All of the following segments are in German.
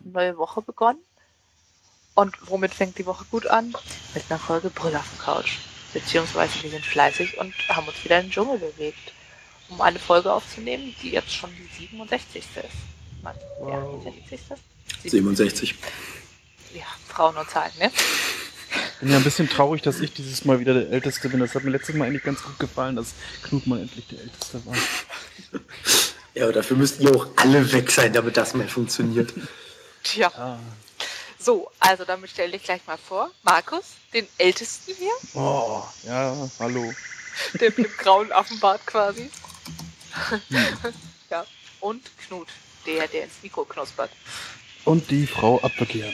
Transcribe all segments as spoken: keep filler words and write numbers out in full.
hat eine neue Woche begonnen. Und womit fängt die Woche gut an? Mit einer Folge Brüll auf dem Couch. Beziehungsweise wir sind fleißig und haben uns wieder in den Dschungel bewegt, um eine Folge aufzunehmen, die jetzt schon die siebenundsechzigste ist. Man, wow. Ja, die siebenundsechzig. siebenundsechzig. Ja, Frauen und Zahlen, ne? Ich bin ja ein bisschen traurig, dass ich dieses Mal wieder der Älteste bin. Das hat mir letztes Mal eigentlich ganz gut gefallen, dass Knut mal endlich der Älteste war. Ja, aber dafür müssten ja auch alle weg sein, damit das mal funktioniert. Tja. Ah. So, also damit stelle ich gleich mal vor. Markus, den Ältesten hier. Oh, ja, hallo. Der mit dem grauen Affenbart quasi. Hm. Ja, und Knut, der, der ins Mikro knuspert. Und die Frau Abgefüllt.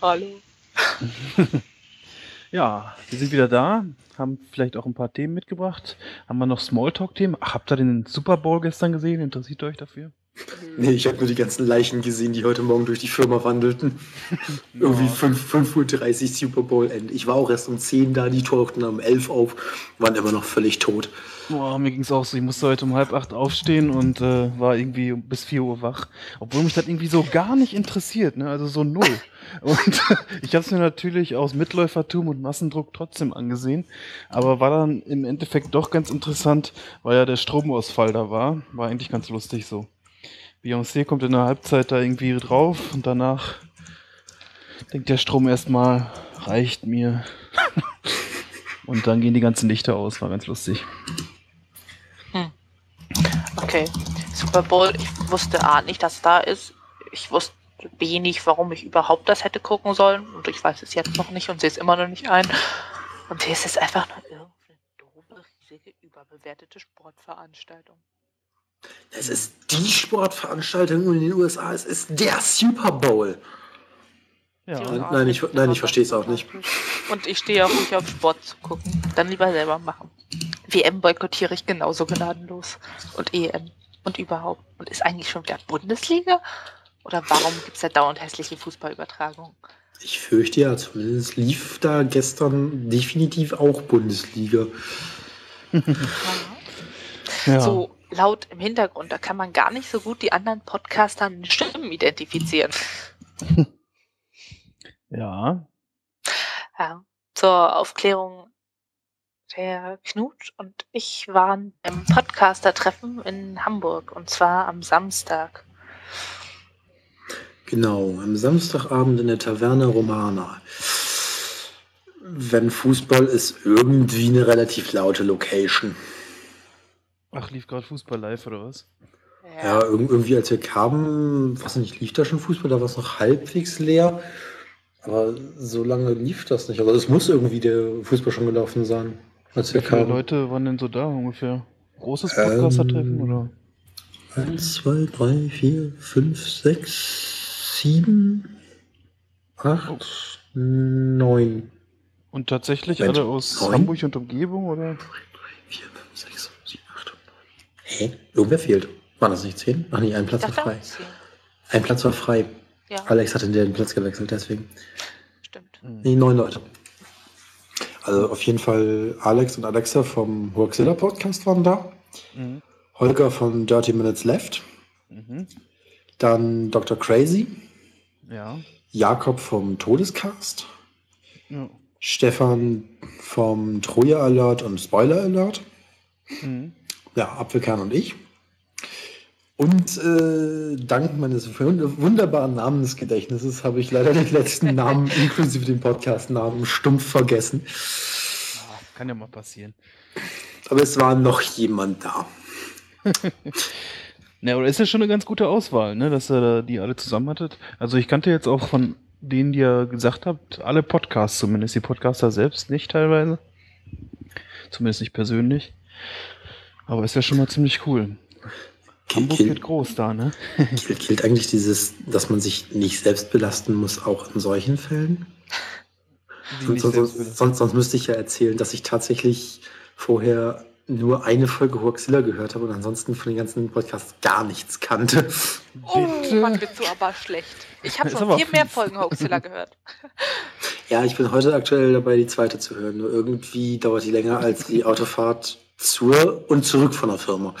Hallo. Ja, wir sind wieder da, haben vielleicht auch ein paar Themen mitgebracht. Haben wir noch Smalltalk-Themen? Ach, habt ihr den Super Bowl gestern gesehen? Interessiert ihr euch dafür? Nee, ich habe nur die ganzen Leichen gesehen, die heute Morgen durch die Firma wandelten. No. Irgendwie fünf Uhr dreißig Super Bowl-End. Ich war auch erst um zehn da, die tauchten um elf auf, waren immer noch völlig tot. Boah, mir ging's auch so. Ich musste heute um halb acht aufstehen und äh, war irgendwie bis vier Uhr wach. Obwohl mich das irgendwie so gar nicht interessiert, ne? Also so null. Und ich habe es mir natürlich aus Mitläufertum und Massendruck trotzdem angesehen, aber war dann im Endeffekt doch ganz interessant, weil ja der Stromausfall da war. War eigentlich ganz lustig so. Beyoncé kommt in der Halbzeit da irgendwie drauf und danach denkt der Strom erstmal, reicht mir. Und dann gehen die ganzen Lichter aus. War ganz lustig. Hm. Okay. Super Bowl, ich wusste A, nicht, dass es da ist. Ich wusste B, nicht, warum ich überhaupt das hätte gucken sollen. Und ich weiß es jetzt noch nicht und sehe es immer noch nicht ein. Und es ist einfach nur irgendeine doofe, riesige, überbewertete Sportveranstaltung. Es ist die Sportveranstaltung in den U S A. Es ist der Super Bowl. Ja. Nein, nein, ich, nein, ich verstehe es auch nicht. Und ich stehe auch nicht auf Sport zu gucken. Dann lieber selber machen. W M boykottiere ich genauso gnadenlos. Und E M. Und überhaupt. Und ist eigentlich schon wieder Bundesliga? Oder warum gibt es da dauernd hässliche Fußballübertragungen? Ich fürchte ja, zumindest lief da gestern definitiv auch Bundesliga. Ja. So laut im Hintergrund, da kann man gar nicht so gut die anderen Podcaster mit den Stimmen identifizieren. Ja. Ja. Zur Aufklärung, der Knut und ich waren im Podcaster-Treffen in Hamburg und zwar am Samstag. Genau, am Samstagabend in der Taverne Romana. Wenn Fußball ist, irgendwie eine relativ laute Location. Ach, lief gerade Fußball live, oder was? Ja, ja, irgendwie als wir kamen, weiß nicht, lief da schon Fußball, da war es noch halbwegs leer. Aber so lange lief das nicht. Also es muss irgendwie der Fußball schon gelaufen sein, als wir kamen. Wie viele Leute waren denn so da ungefähr? Großes Podcaster-Treffen, ähm, oder? Eins, zwei, drei, vier, fünf, sechs, sieben, acht, oh. neun. Und tatsächlich Moment, alle aus neun? Hamburg und Umgebung, oder? Hä? Irgendwer fehlt. Waren das nicht zehn? Ach nee, ein Platz war frei. Ein Platz war frei. Ja. Alex hatte den Platz gewechselt, deswegen. Stimmt. Nee, neun Leute. Also auf jeden Fall Alex und Alexa vom Hoaxilla Podcast waren da. Mhm. Holger von Dirty Minutes Left. Mhm. Dann Doktor Crazy. Ja. Jakob vom Todescast. Ja. Stefan vom Troja Alert und Spoiler Alert. Mhm. Ja, Apfelkern und ich. Und äh, dank meines wunderbaren Namensgedächtnisses habe ich leider den letzten Namen, inklusive den Podcast-Namen, stumpf vergessen. Ah, kann ja mal passieren. Aber es war noch jemand da. Na, aber ist ja schon eine ganz gute Auswahl, ne, dass ihr die alle zusammen hattet. Also ich kannte jetzt auch von denen, die ihr gesagt habt, alle Podcasts zumindest, die Podcaster selbst nicht teilweise. Zumindest nicht persönlich. Aber ist ja schon mal ziemlich cool. Kill, Hamburg kill, wird groß da, ne? Gilt kill, eigentlich dieses, dass man sich nicht selbst belasten muss, auch in solchen Fällen? Sonst, sonst, sonst, sonst müsste ich ja erzählen, dass ich tatsächlich vorher nur eine Folge Hoaxilla gehört habe und ansonsten von den ganzen Podcasts gar nichts kannte. Oh, man wird so aber schlecht. Ich habe schon viel mehr Folgen Hoaxilla gehört. Ja, ich bin heute aktuell dabei, die zweite zu hören. Nur irgendwie dauert die länger als die Autofahrt zur und zurück von der Firma.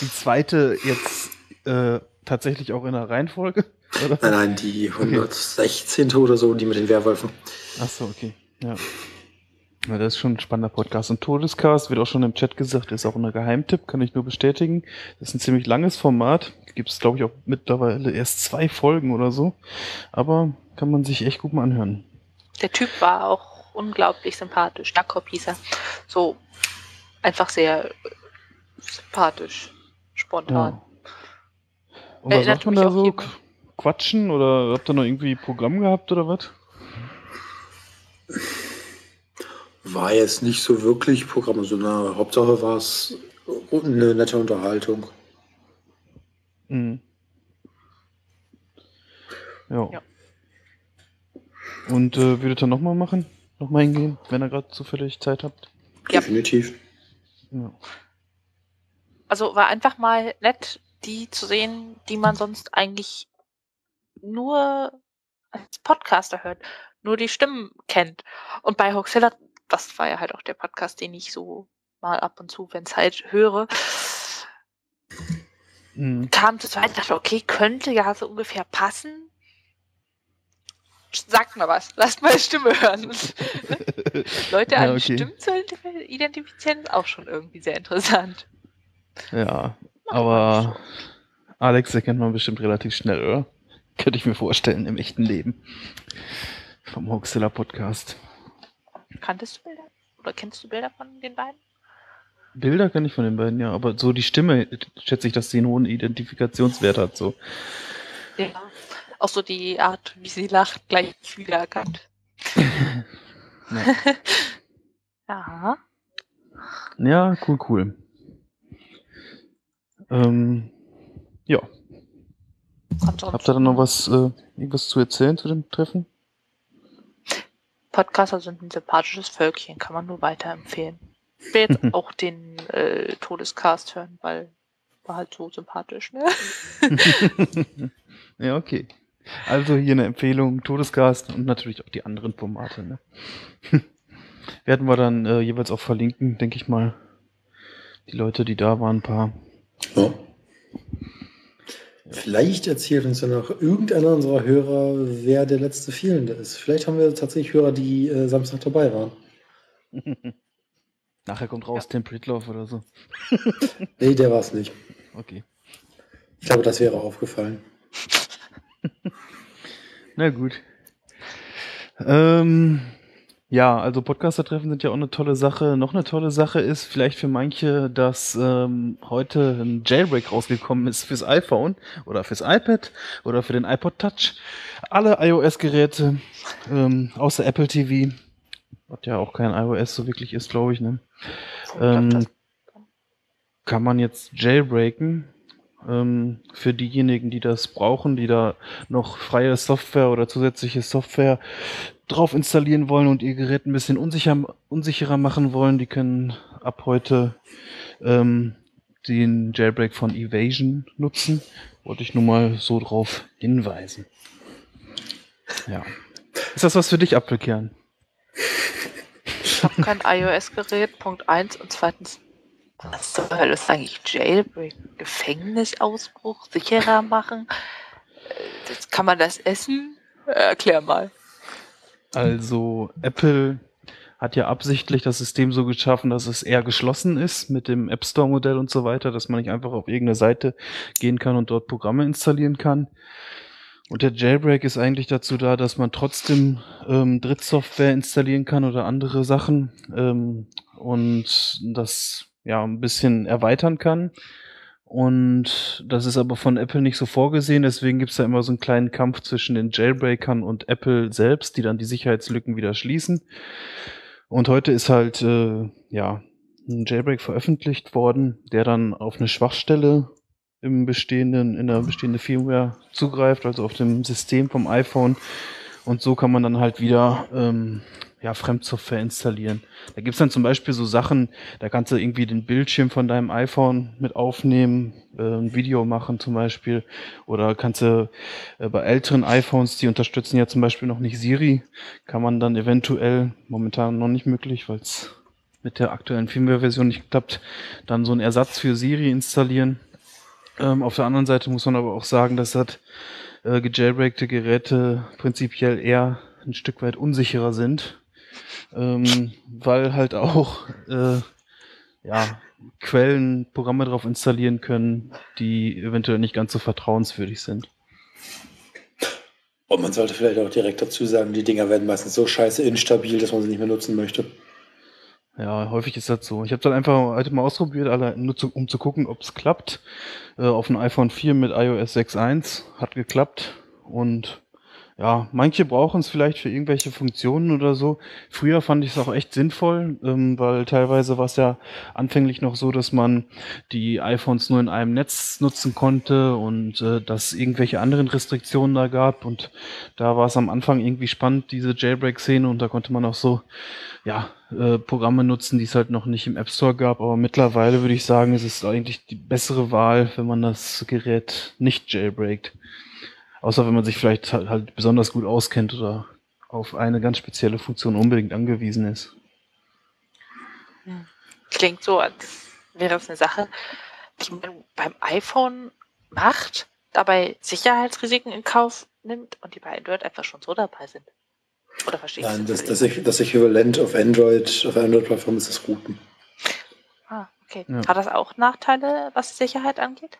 Die zweite jetzt äh, tatsächlich auch in der Reihenfolge? oder? Nein, nein, die hundertsechzehnte Okay. oder so, die mit den Werwölfen. Achso, okay. Ja. Na, das ist schon ein spannender Podcast. Und Todescast, wird auch schon im Chat gesagt, ist auch ein Geheimtipp, kann ich nur bestätigen. Das ist ein ziemlich langes Format. Gibt es, glaube ich, auch mittlerweile erst zwei Folgen oder so. Aber kann man sich echt gut mal anhören. Der Typ war auch unglaublich sympathisch. Jakob hieß er. So einfach sehr sympathisch, spontan. Ja. Und was sagt man da so? Jeden. Quatschen? Oder habt ihr noch irgendwie Programm gehabt oder was? War jetzt nicht so wirklich Programm, sondern Hauptsache war es eine nette Unterhaltung. Mhm. Ja. ja. Und äh, würdet ihr nochmal machen? Nochmal hingehen, wenn ihr gerade zufällig Zeit habt? Definitiv. Ja. Also war einfach mal nett, die zu sehen, die man sonst eigentlich nur als Podcaster hört, nur die Stimmen kennt. Und bei Hoaxilla, das war ja halt auch der Podcast, den ich so mal ab und zu, wenn es halt höre, mhm. kam zu zweit, dachte, okay, könnte ja so ungefähr passen. Sagt mal was, lasst mal Stimme hören. Leute an ja, okay. Stimmen zu identifizieren ist auch schon irgendwie sehr interessant. Ja, aber Alex erkennt man bestimmt relativ schnell, oder? Könnte ich mir vorstellen, im echten Leben. Vom Hoaxilla Podcast. Kanntest du Bilder? Oder kennst du Bilder von den beiden? Bilder kenne ich von den beiden, ja. Aber so die Stimme, schätze ich, dass sie einen hohen Identifikationswert hat. So. Ja, auch so die Art, wie sie lacht, gleich wiedererkannt. ja. Aha. Ja, cool, cool. Ähm, ja. Habt ihr dann noch was, äh, irgendwas zu erzählen zu dem Treffen? Podcaster sind ein sympathisches Völkchen, kann man nur weiterempfehlen. Ich will jetzt auch den äh, Todescast hören, weil war halt so sympathisch, ne? ja, okay. Also hier eine Empfehlung, Todescast und natürlich auch die anderen Formate, ne? Werden wir dann äh, jeweils auch verlinken, denke ich mal. Die Leute, die da waren, ein paar. Ja. Vielleicht erzählt uns ja noch irgendeiner unserer Hörer, wer der letzte Fehlende ist. Vielleicht haben wir tatsächlich Hörer, die äh, Samstag dabei waren. Nachher kommt raus ja. Tim Pritloff oder so. nee, der war es nicht. Okay. Ich glaube, das wäre aufgefallen. Na gut. Ähm... Ja, also Podcaster-Treffen sind ja auch eine tolle Sache. Noch eine tolle Sache ist vielleicht für manche, dass ähm, heute ein Jailbreak rausgekommen ist fürs iPhone oder fürs iPad oder für den iPod Touch. Alle iOS-Geräte, ähm, außer Apple T V, was ja auch kein iOS so wirklich ist, glaube ich, ne? Ähm, kann man jetzt jailbreaken. Ähm, für diejenigen, die das brauchen, die da noch freie Software oder zusätzliche Software drauf installieren wollen und ihr Gerät ein bisschen unsicher, unsicherer machen wollen, die können ab heute ähm, den Jailbreak von Evasion nutzen. Wollte ich nur mal so drauf hinweisen. Ja. Ist das was für dich, Apfelkern? Ich habe kein iOS-Gerät, Punkt eins. Und zweitens, was zur Hölle ist eigentlich Jailbreak? Gefängnisausbruch sicherer machen? Das, kann man das essen? Erklär mal. Also Apple hat ja absichtlich das System so geschaffen, dass es eher geschlossen ist mit dem App Store Modell und so weiter, dass man nicht einfach auf irgendeine Seite gehen kann und dort Programme installieren kann. Und der Jailbreak ist eigentlich dazu da, dass man trotzdem ähm, Drittsoftware installieren kann oder andere Sachen ähm, und das ja ein bisschen erweitern kann. Und das ist aber von Apple nicht so vorgesehen, deswegen gibt es da immer so einen kleinen Kampf zwischen den Jailbreakern und Apple selbst, die dann die Sicherheitslücken wieder schließen. Und heute ist halt äh, ja ein Jailbreak veröffentlicht worden, der dann auf eine Schwachstelle im bestehenden, in der bestehenden Firmware zugreift, also auf dem System vom iPhone. Und so kann man dann halt wieder ähm, ja, Fremdsoftware installieren. Da gibt es dann zum Beispiel so Sachen, da kannst du irgendwie den Bildschirm von deinem iPhone mit aufnehmen, äh, ein Video machen zum Beispiel. Oder kannst du äh, bei älteren iPhones, die unterstützen ja zum Beispiel noch nicht Siri, kann man dann eventuell, momentan noch nicht möglich, weil es mit der aktuellen Firmware-Version nicht klappt, dann so einen Ersatz für Siri installieren. Ähm, auf der anderen Seite muss man aber auch sagen, dass das äh, gejailbreakte Geräte prinzipiell eher ein Stück weit unsicherer sind, ähm, weil halt auch äh, ja, Quellen, Programme drauf installieren können, die eventuell nicht ganz so vertrauenswürdig sind. Und man sollte vielleicht auch direkt dazu sagen, die Dinger werden meistens so scheiße instabil, dass man sie nicht mehr nutzen möchte. Ja, häufig ist das so. Ich habe dann einfach halt mal ausprobiert, alle, nur zu, um zu gucken, ob es klappt. Äh, auf dem iPhone vier mit iOS sechs Punkt eins hat geklappt. Und ja, manche brauchen es vielleicht für irgendwelche Funktionen oder so. Früher fand ich es auch echt sinnvoll, ähm, weil teilweise war es ja anfänglich noch so, dass man die iPhones nur in einem Netz nutzen konnte und äh, dass irgendwelche anderen Restriktionen da gab. Und da war es am Anfang irgendwie spannend, diese Jailbreak-Szene. Und da konnte man auch so, ja, äh, Programme nutzen, die es halt noch nicht im App Store gab. Aber mittlerweile würde ich sagen, es ist eigentlich die bessere Wahl, wenn man das Gerät nicht jailbreakt. Außer wenn man sich vielleicht halt, halt besonders gut auskennt oder auf eine ganz spezielle Funktion unbedingt angewiesen ist. Klingt so, als wäre es eine Sache, die man beim iPhone macht, dabei Sicherheitsrisiken in Kauf nimmt und die bei Android einfach schon so dabei sind. Oder verstehe ich das? Nein, das, das, ich, das Äquivalent auf Android, auf Android-Plattform ist das Routen. Ah, okay. Ja. Hat das auch Nachteile, was Sicherheit angeht?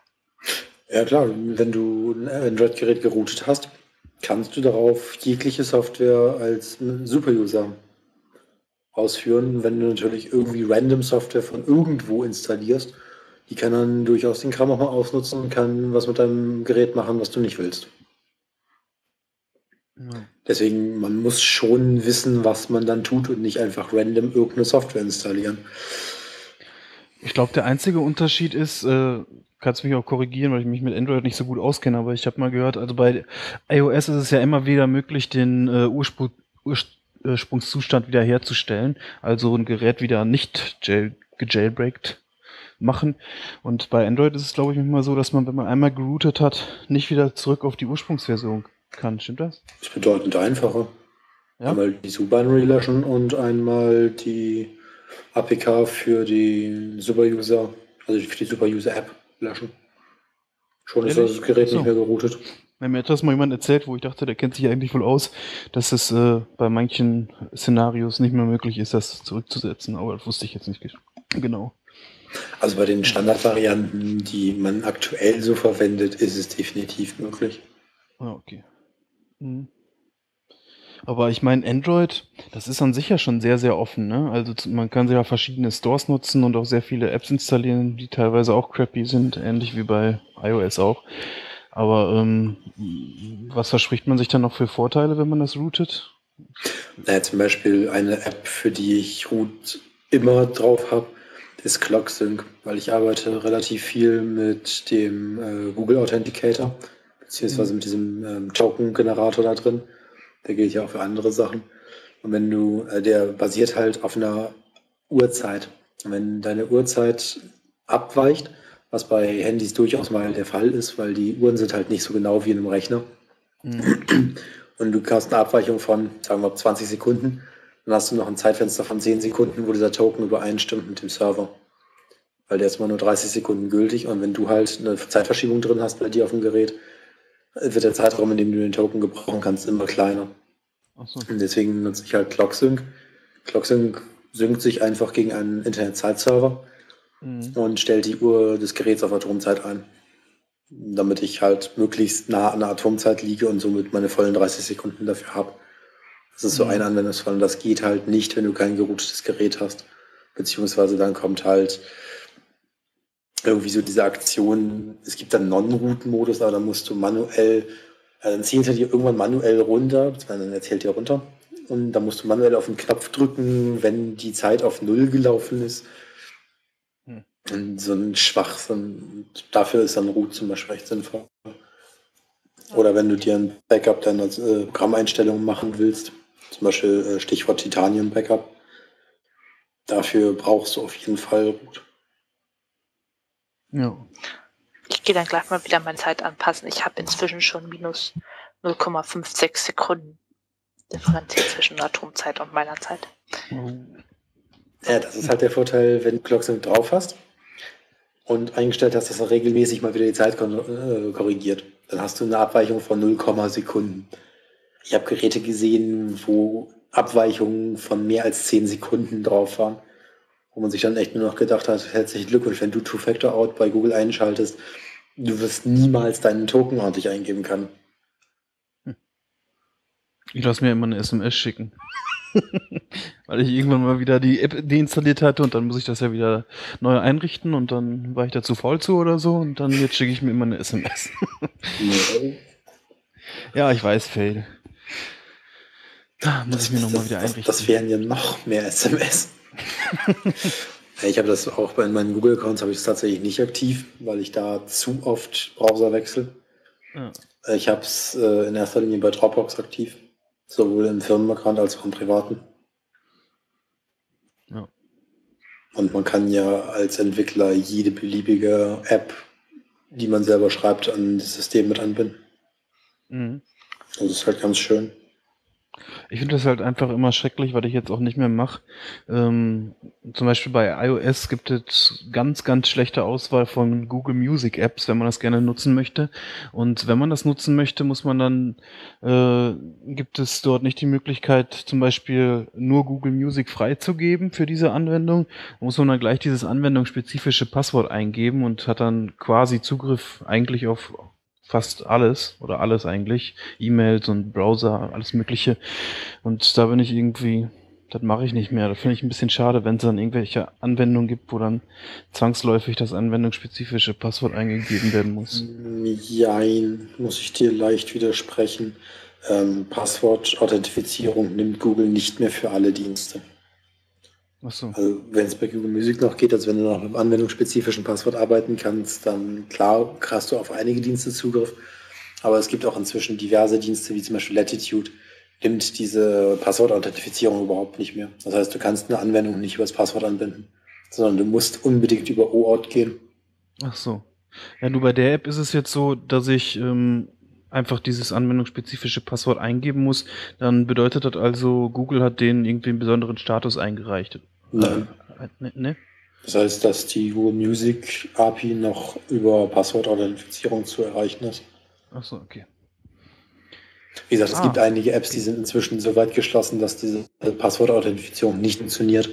Ja klar, wenn du ein Android-Gerät geroutet hast, kannst du darauf jegliche Software als Superuser ausführen. Wenn du natürlich irgendwie random Software von irgendwo installierst, die kann dann durchaus den Kram auch mal ausnutzen und kann was mit deinem Gerät machen, was du nicht willst. Ja. Deswegen, man muss schon wissen, was man dann tut und nicht einfach random irgendeine Software installieren. Ich glaube, der einzige Unterschied ist, äh, kannst mich auch korrigieren, weil ich mich mit Android nicht so gut auskenne, aber ich habe mal gehört, also bei iOS ist es ja immer wieder möglich, den äh, Urspr- Ursprungszustand wiederherzustellen, also ein Gerät wieder nicht jail- gejailbreakt machen. Und bei Android ist es, glaube ich, immer so, dass man, wenn man einmal geroutet hat, nicht wieder zurück auf die Ursprungsversion kann. Stimmt das? Das ist bedeutend einfacher. Ja? Einmal die Subinary löschen und einmal die A P K für die Superuser, also für die Superuser-App löschen. Schon ist das Gerät so nicht mehr geroutet. Wenn mir etwas mal jemand erzählt, wo ich dachte, der kennt sich ja eigentlich wohl aus, dass es äh, bei manchen Szenarios nicht mehr möglich ist, das zurückzusetzen. Aber das wusste ich jetzt nicht genau. Also bei den Standardvarianten, die man aktuell so verwendet, ist es definitiv möglich. Ah, okay. Mhm. Aber ich meine, Android, das ist an sich ja schon sehr, sehr offen, ne? Also man kann ja verschiedene Stores nutzen und auch sehr viele Apps installieren, die teilweise auch crappy sind, ähnlich wie bei iOS auch. Aber ähm, was verspricht man sich dann noch für Vorteile, wenn man das routet? Naja, zum Beispiel eine App, für die ich Root immer drauf habe, ist ClockSync, weil ich arbeite relativ viel mit dem äh, Google Authenticator, beziehungsweise mit diesem ähm, Token-Generator da drin. Der gilt ja auch für andere Sachen. Und wenn du, äh, der basiert halt auf einer Uhrzeit. Und wenn deine Uhrzeit abweicht, was bei Handys durchaus mal der Fall ist, weil die Uhren sind halt nicht so genau wie in einem Rechner. Mhm. Und du hast eine Abweichung von, sagen wir mal, zwanzig Sekunden. Dann hast du noch ein Zeitfenster von zehn Sekunden, wo dieser Token übereinstimmt mit dem Server. Weil der ist mal nur dreißig Sekunden gültig. Und wenn du halt eine Zeitverschiebung drin hast bei dir auf dem Gerät, wird der Zeitraum, in dem du den Token gebrauchen kannst, immer kleiner. Ach so. Und deswegen nutze ich halt ClockSync. ClockSync synkt sich einfach gegen einen Internet-Zeitserver mhm. und stellt die Uhr des Geräts auf Atomzeit ein, damit ich halt möglichst nah an der Atomzeit liege und somit meine vollen dreißig Sekunden dafür habe. Das ist mhm. so ein Anwendungsfall. Und das geht halt nicht, wenn du kein geroutetes Gerät hast. Beziehungsweise dann kommt halt irgendwie so diese Aktion, es gibt dann Non-Routen-Modus, aber dann musst du manuell, also dann zählt er dir irgendwann manuell runter, dann erzählt er runter, und dann musst du manuell auf den Knopf drücken, wenn die Zeit auf Null gelaufen ist. Hm. Und so ein Schwachsinn, dafür ist dann Root zum Beispiel recht sinnvoll. Oder wenn du dir ein Backup deiner äh, Programmeinstellungen machen willst, zum Beispiel äh, Stichwort Titanium Backup, dafür brauchst du auf jeden Fall Root. Ja. Ich gehe dann gleich mal wieder meine Zeit anpassen. Ich habe inzwischen schon minus null Komma sechsundfünfzig Sekunden Differenz zwischen Atomzeit und meiner Zeit. Ja, das ist halt der Vorteil, wenn du ClockSync drauf hast und eingestellt hast, dass er regelmäßig mal wieder die Zeit kon- äh, korrigiert. Dann hast du eine Abweichung von null Komma Sekunden. Ich habe Geräte gesehen, wo Abweichungen von mehr als zehn Sekunden drauf waren, wo man sich dann echt nur noch gedacht hat, herzlichen Glückwunsch, wenn du Two-Factor-Out bei Google einschaltest, du wirst niemals deinen Token ordentlich eingeben können. Ich lasse mir immer eine S M S schicken. Weil ich irgendwann mal wieder die App deinstalliert hatte und dann muss ich das ja wieder neu einrichten und dann war ich da zu faul zu oder so und dann jetzt schicke ich mir immer eine S M S. Ja, ich weiß, Fail. Da muss das, ich mir nochmal wieder einrichten. Das, das wären ja noch mehr S M S. Ich habe das auch bei meinen Google-Accounts habe ich es tatsächlich nicht aktiv, weil ich da zu oft Browser wechsle. Ja. Ich habe es äh, in erster Linie bei Dropbox aktiv. Sowohl im Firmenaccount als auch im privaten. Ja. Und man kann ja als Entwickler jede beliebige App, die man selber schreibt, an das System mit anbinden. Mhm. Das ist halt ganz schön. Ich finde das halt einfach immer schrecklich, weil ich jetzt auch nicht mehr mache. Ähm, zum Beispiel bei iOS gibt es ganz, ganz schlechte Auswahl von Google Music Apps, wenn man das gerne nutzen möchte. Und wenn man das nutzen möchte, muss man dann, äh, gibt es dort nicht die Möglichkeit, zum Beispiel nur Google Music freizugeben für diese Anwendung. Da muss man dann gleich dieses anwendungsspezifische Passwort eingeben und hat dann quasi Zugriff eigentlich auf fast alles oder alles eigentlich, E-Mails und Browser, alles mögliche, und da bin ich irgendwie, das mache ich nicht mehr, das finde ich ein bisschen schade, wenn es dann irgendwelche Anwendungen gibt, wo dann zwangsläufig das anwendungsspezifische Passwort eingegeben werden muss. Jein, muss ich dir leicht widersprechen, ähm, Passwort-Authentifizierung nimmt Google nicht mehr für alle Dienste. Ach so. Also wenn es bei Google Music noch geht, also wenn du noch mit einem anwendungsspezifischen Passwort arbeiten kannst, dann klar, hast du auf einige Dienste Zugriff, aber es gibt auch inzwischen diverse Dienste, wie zum Beispiel Latitude, nimmt diese Passwortauthentifizierung überhaupt nicht mehr. Das heißt, du kannst eine Anwendung nicht über das Passwort anbinden, sondern du musst unbedingt über O Auth gehen. Ach so. Ja, nur bei der App ist es jetzt so, dass ich ähm einfach dieses anwendungsspezifische Passwort eingeben muss, dann bedeutet das also, Google hat denen irgendwie einen besonderen Status eingereicht. Nein. Äh, ne, ne? Das heißt, dass die Google Music A P I noch über Passwortauthentifizierung zu erreichen ist. Achso, okay. Wie gesagt, ah, es gibt einige Apps, die sind inzwischen so weit geschlossen, dass diese Passwortauthentifizierung nicht funktioniert.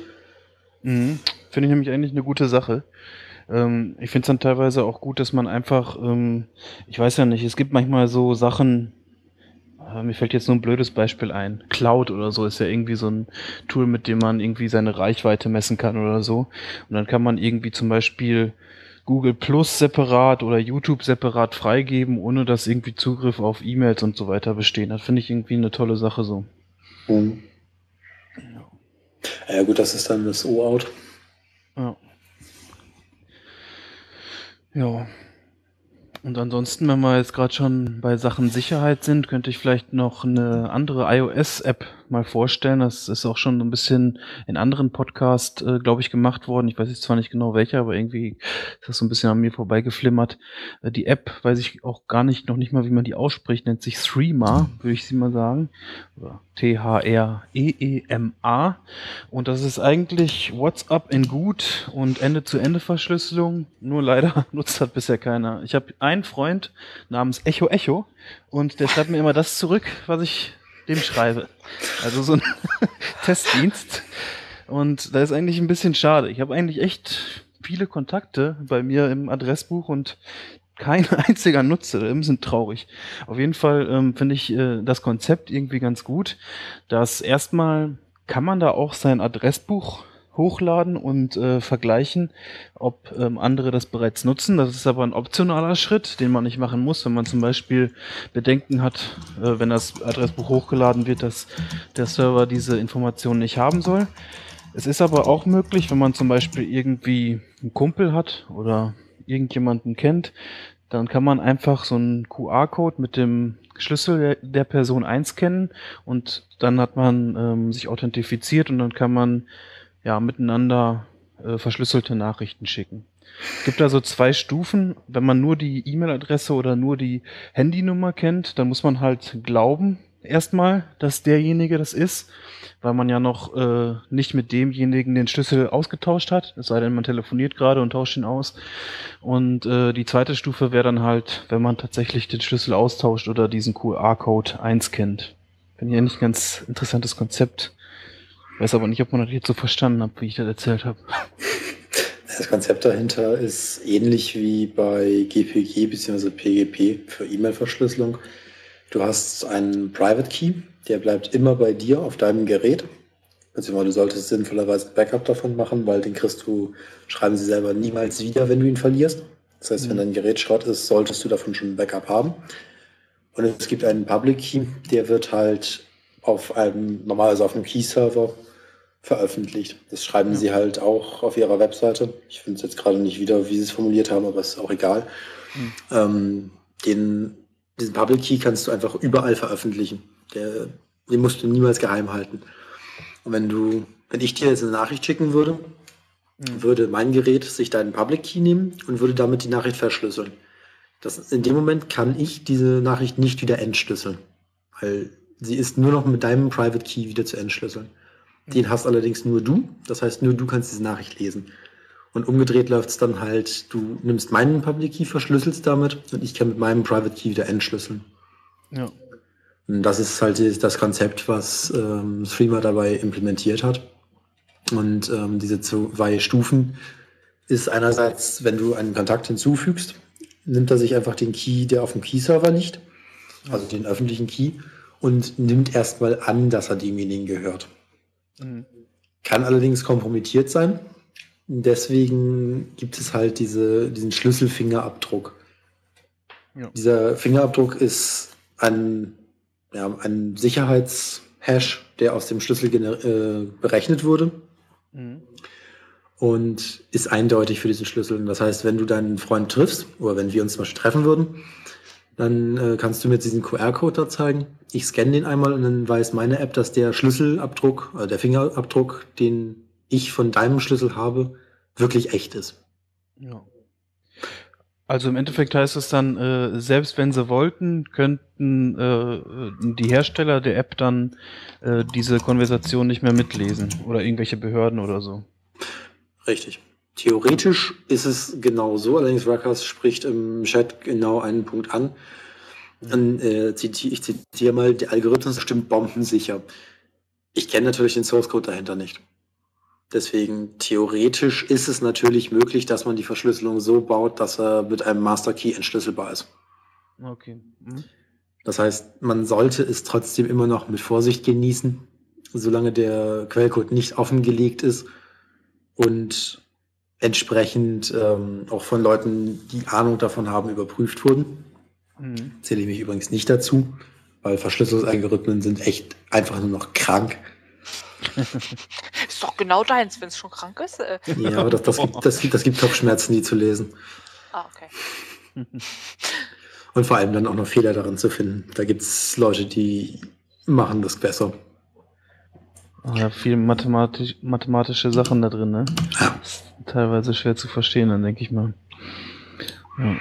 Mhm. Finde ich nämlich eigentlich eine gute Sache. Ich finde es dann teilweise auch gut, dass man einfach, ähm, ich weiß ja nicht, es gibt manchmal so Sachen, äh, mir fällt jetzt nur ein blödes Beispiel ein, Cloud oder so ist ja irgendwie so ein Tool, mit dem man irgendwie seine Reichweite messen kann oder so, und dann kann man irgendwie zum Beispiel Google Plus separat oder YouTube separat freigeben, ohne dass irgendwie Zugriff auf E-Mails und so weiter bestehen. Das finde ich irgendwie eine tolle Sache so. Mhm. Ja. Ja gut, das ist dann das O Auth. Ja. Ja, und ansonsten, wenn wir jetzt gerade schon bei Sachen Sicherheit sind, könnte ich vielleicht noch eine andere iOS-App mal vorstellen. Das ist auch schon so ein bisschen in anderen Podcasts, äh, glaube ich, gemacht worden. Ich weiß jetzt zwar nicht genau welcher, aber irgendwie ist das so ein bisschen an mir vorbeigeflimmert. Äh, die App, weiß ich auch gar nicht, noch nicht mal, wie man die ausspricht, nennt sich Threema, würde ich sie mal sagen. Oder T H R E E M A. Und das ist eigentlich WhatsApp in gut und Ende-zu-Ende-Verschlüsselung. Nur leider nutzt das bisher keiner. Ich habe einen Freund namens Echo Echo und der schreibt mir immer das zurück, was ich dem schreibe. Also so ein Testdienst. Und das ist eigentlich ein bisschen schade. Ich habe eigentlich echt viele Kontakte bei mir im Adressbuch und kein einziger Nutzer, die sind traurig. Auf jeden Fall ähm, finde ich äh, das Konzept irgendwie ganz gut, dass erstmal kann man da auch sein Adressbuch hochladen und äh, vergleichen, ob ähm, andere das bereits nutzen. Das ist aber ein optionaler Schritt, den man nicht machen muss, wenn man zum Beispiel Bedenken hat, äh, wenn das Adressbuch hochgeladen wird, dass der Server diese Informationen nicht haben soll. Es ist aber auch möglich, wenn man zum Beispiel irgendwie einen Kumpel hat oder irgendjemanden kennt, dann kann man einfach so einen Q R-Code mit dem Schlüssel der Person einscannen und dann hat man ähm, sich authentifiziert und dann kann man ja miteinander äh, verschlüsselte Nachrichten schicken. Es gibt also zwei Stufen. Wenn man nur die E-Mail-Adresse oder nur die Handynummer kennt, dann muss man halt glauben, erstmal, dass derjenige das ist, weil man ja noch äh, nicht mit demjenigen den Schlüssel ausgetauscht hat, es sei denn, man telefoniert gerade und tauscht ihn aus. Und äh, die zweite Stufe wäre dann halt, wenn man tatsächlich den Schlüssel austauscht oder diesen Q R-Code einscannt. Finde ich eigentlich ein ganz interessantes Konzept. Weiß aber nicht, ob man das jetzt so verstanden hat, wie ich das erzählt habe. Das Konzept dahinter ist ähnlich wie bei G P G bzw. P G P für E-Mail-Verschlüsselung. Du hast einen Private Key, der bleibt immer bei dir auf deinem Gerät. Beziehungsweise du solltest sinnvollerweise ein Backup davon machen, weil den kriegst du, schreiben sie selber, niemals wieder, wenn du ihn verlierst. Das heißt, mhm. wenn dein Gerät Schrott ist, solltest du davon schon ein Backup haben. Und es gibt einen Public Key, der wird halt auf einem, normalerweise auf einem Key-Server veröffentlicht. Das schreiben ja. sie halt auch auf ihrer Webseite. Ich finde es jetzt gerade nicht wieder, wie sie es formuliert haben, aber es ist auch egal. Mhm. Ähm, den, diesen Public Key kannst du einfach überall veröffentlichen. Der, den musst du niemals geheim halten. Und wenn du, wenn ich dir jetzt eine Nachricht schicken würde, mhm. würde mein Gerät sich deinen Public Key nehmen und würde damit die Nachricht verschlüsseln. Das, in dem Moment kann ich diese Nachricht nicht wieder entschlüsseln, weil sie ist nur noch mit deinem Private Key wieder zu entschlüsseln. Den hast allerdings nur du, das heißt, nur du kannst diese Nachricht lesen. Und umgedreht läuft es dann halt, du nimmst meinen Public Key, verschlüsselst damit und ich kann mit meinem Private Key wieder entschlüsseln. Ja. Und das ist halt das Konzept, was ähm, Threema dabei implementiert hat. Und ähm, diese zwei Stufen ist einerseits, wenn du einen Kontakt hinzufügst, nimmt er sich einfach den Key, der auf dem Key-Server liegt, also den öffentlichen Key, und nimmt erstmal an, dass er demjenigen gehört. Mhm. Kann allerdings kompromittiert sein. Deswegen gibt es halt diese, diesen Schlüsselfingerabdruck. Ja. Dieser Fingerabdruck ist ein, ja, ein Sicherheitshash, der aus dem Schlüssel äh, berechnet wurde mhm. und ist eindeutig für diesen Schlüssel. Das heißt, wenn du deinen Freund triffst oder wenn wir uns zum Beispiel treffen würden, dann äh, kannst du mir diesen Q R-Code da zeigen. Ich scanne den einmal und dann weiß meine App, dass der Schlüsselabdruck, äh, der Fingerabdruck, den ich von deinem Schlüssel habe, wirklich echt ist. Ja. Also im Endeffekt heißt es dann, äh, selbst wenn sie wollten, könnten äh, die Hersteller der App dann äh, diese Konversation nicht mehr mitlesen oder irgendwelche Behörden oder so. Richtig. Theoretisch ist es genau so, allerdings Ruckers spricht im Chat genau einen Punkt an. Dann, äh, zitiere, ich zitiere mal, der Algorithmus stimmt bombensicher. Ich kenne natürlich den Source-Code dahinter nicht. Deswegen, theoretisch ist es natürlich möglich, dass man die Verschlüsselung so baut, dass er mit einem Master-Key entschlüsselbar ist. Okay. Mhm. Das heißt, man sollte es trotzdem immer noch mit Vorsicht genießen, solange der Quellcode nicht offengelegt ist und entsprechend ähm, auch von Leuten, die Ahnung davon haben, überprüft wurden. Mhm. Zähle ich mich übrigens nicht dazu, weil Verschlüsselungsalgorithmen sind echt einfach nur noch krank. Ist doch genau deins, wenn es schon krank ist. Äh. Ja, aber das, das, oh. gibt, das, gibt, das gibt Kopfschmerzen, die zu lesen. Ah, okay. Und vor allem dann auch noch Fehler darin zu finden. Da gibt es Leute, die machen das besser. Ja, viel mathematisch, mathematische Sachen da drin, ne? Ja. Teilweise schwer zu verstehen, dann denke ich mal. Ja.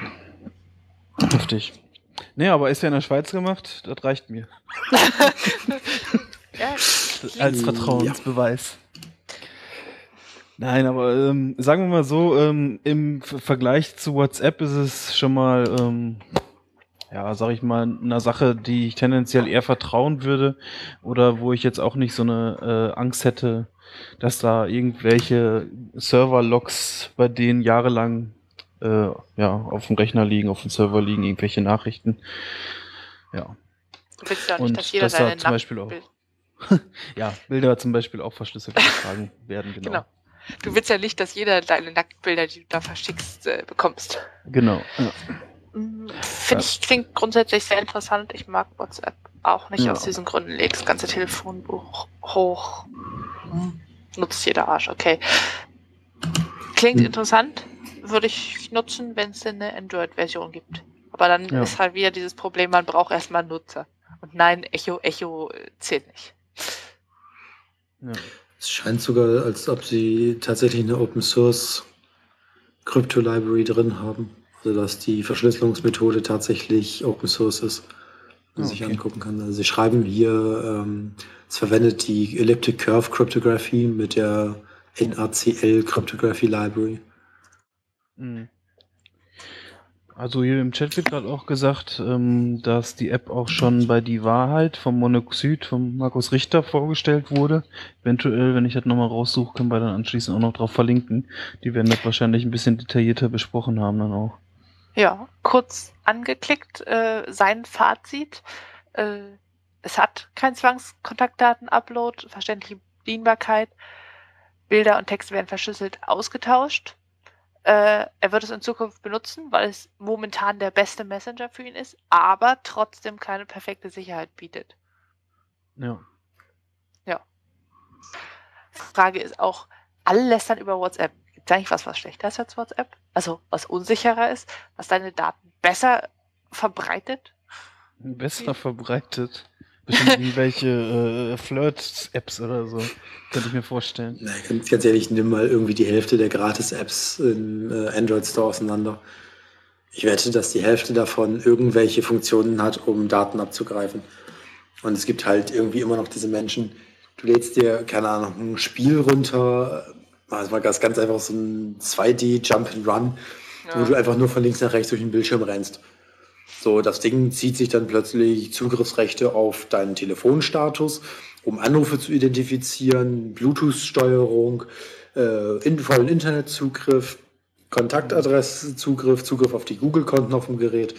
Heftig. Nee, aber ist ja in der Schweiz gemacht, das reicht mir. Als Vertrauensbeweis. Nein, aber ähm, sagen wir mal so, ähm, im Vergleich zu WhatsApp ist es schon mal, ähm, ja, sag ich mal, eine Sache, die ich tendenziell eher vertrauen würde oder wo ich jetzt auch nicht so eine äh, Angst hätte, dass da irgendwelche Server-Logs bei denen jahrelang äh, ja, auf dem Rechner liegen, auf dem Server liegen, irgendwelche Nachrichten. Ja. Du willst ja auch nicht, dass jeder das seine zum Beispiel auch. Ja, Bilder zum Beispiel auch verschlüsselt übertragen werden, genau. genau. Du willst ja nicht, dass jeder deine Nacktbilder, die du da verschickst, äh, bekommst. Genau. Ja. Finde ich, klingt grundsätzlich sehr interessant. Ich mag WhatsApp auch nicht ja. aus diesen Gründen. Leg das ganze Telefonbuch hoch. Hm. Nutzt jeder Arsch, okay. Klingt hm. interessant. Würde ich nutzen, wenn es eine Android-Version gibt. Aber dann ja. ist halt wieder dieses Problem, man braucht erstmal einen Nutzer. Und nein, Echo, Echo zählt nicht. Ja. Es scheint sogar, als ob sie tatsächlich eine Open-Source-Crypto-Library drin haben. Also, dass die Verschlüsselungsmethode tatsächlich Open-Source ist. man okay. sich angucken kann. Also sie schreiben hier, ähm, es verwendet die Elliptic Curve Cryptography mit der N A C L Cryptography Library. Mhm. Also hier im Chat wird gerade auch gesagt, ähm, dass die App auch schon bei Die Wahrheit vom Monoxid, von Markus Richter vorgestellt wurde. Eventuell, wenn ich das nochmal raussuche, können wir dann anschließend auch noch drauf verlinken. Die werden das wahrscheinlich ein bisschen detaillierter besprochen haben dann auch. Ja, kurz angeklickt, äh, sein Fazit. Äh, es hat kein Zwangskontaktdaten-Upload, verständliche Bedienbarkeit, Bilder und Texte werden verschlüsselt ausgetauscht. Äh, er wird es in Zukunft benutzen, weil es momentan der beste Messenger für ihn ist, aber trotzdem keine perfekte Sicherheit bietet. Ja. Ja. Frage ist auch, alle lästern über WhatsApp. Gibt es eigentlich was, was schlechter ist als WhatsApp? Also, was unsicherer ist? Was deine Daten besser verbreitet? Besser verbreitet? Bestimmt irgendwelche äh, Flirt-Apps oder so. Könnte ich mir vorstellen. Na, ganz, ganz ehrlich, nimm mal irgendwie die Hälfte der Gratis-Apps im äh, Android-Store auseinander. Ich wette, dass die Hälfte davon irgendwelche Funktionen hat, um Daten abzugreifen. Und es gibt halt irgendwie immer noch diese Menschen, du lädst dir, keine Ahnung, ein Spiel runter, also mal ganz, ganz einfach so ein zwei D-Jump-and-Run, ja, wo du einfach nur von links nach rechts durch den Bildschirm rennst. So, das Ding zieht sich dann plötzlich Zugriffsrechte auf deinen Telefonstatus, um Anrufe zu identifizieren, Bluetooth-Steuerung, äh, in, vollen Internetzugriff, Kontaktadressezugriff, Zugriff auf die Google-Konten auf dem Gerät.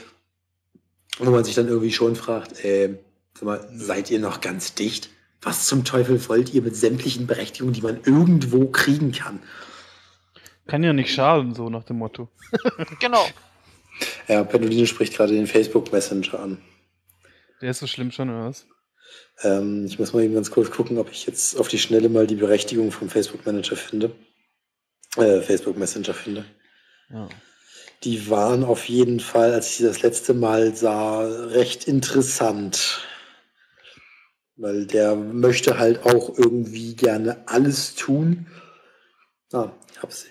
Wo man sich dann irgendwie schon fragt, äh, sag mal, seid ihr noch ganz dicht? Was zum Teufel wollt ihr mit sämtlichen Berechtigungen, die man irgendwo kriegen kann? Kann ja nicht schaden, so nach dem Motto. Genau. Ja, Penduline spricht gerade den Facebook Messenger an. Der ist so schlimm schon, oder was? Ähm, ich muss mal eben ganz kurz gucken, ob ich jetzt auf die Schnelle mal die Berechtigung vom Facebook Manager finde. Äh, Facebook Messenger finde. Ja. Die waren auf jeden Fall, als ich sie das letzte Mal sah, recht interessant. Weil der möchte halt auch irgendwie gerne alles tun. Ah, ich hab's.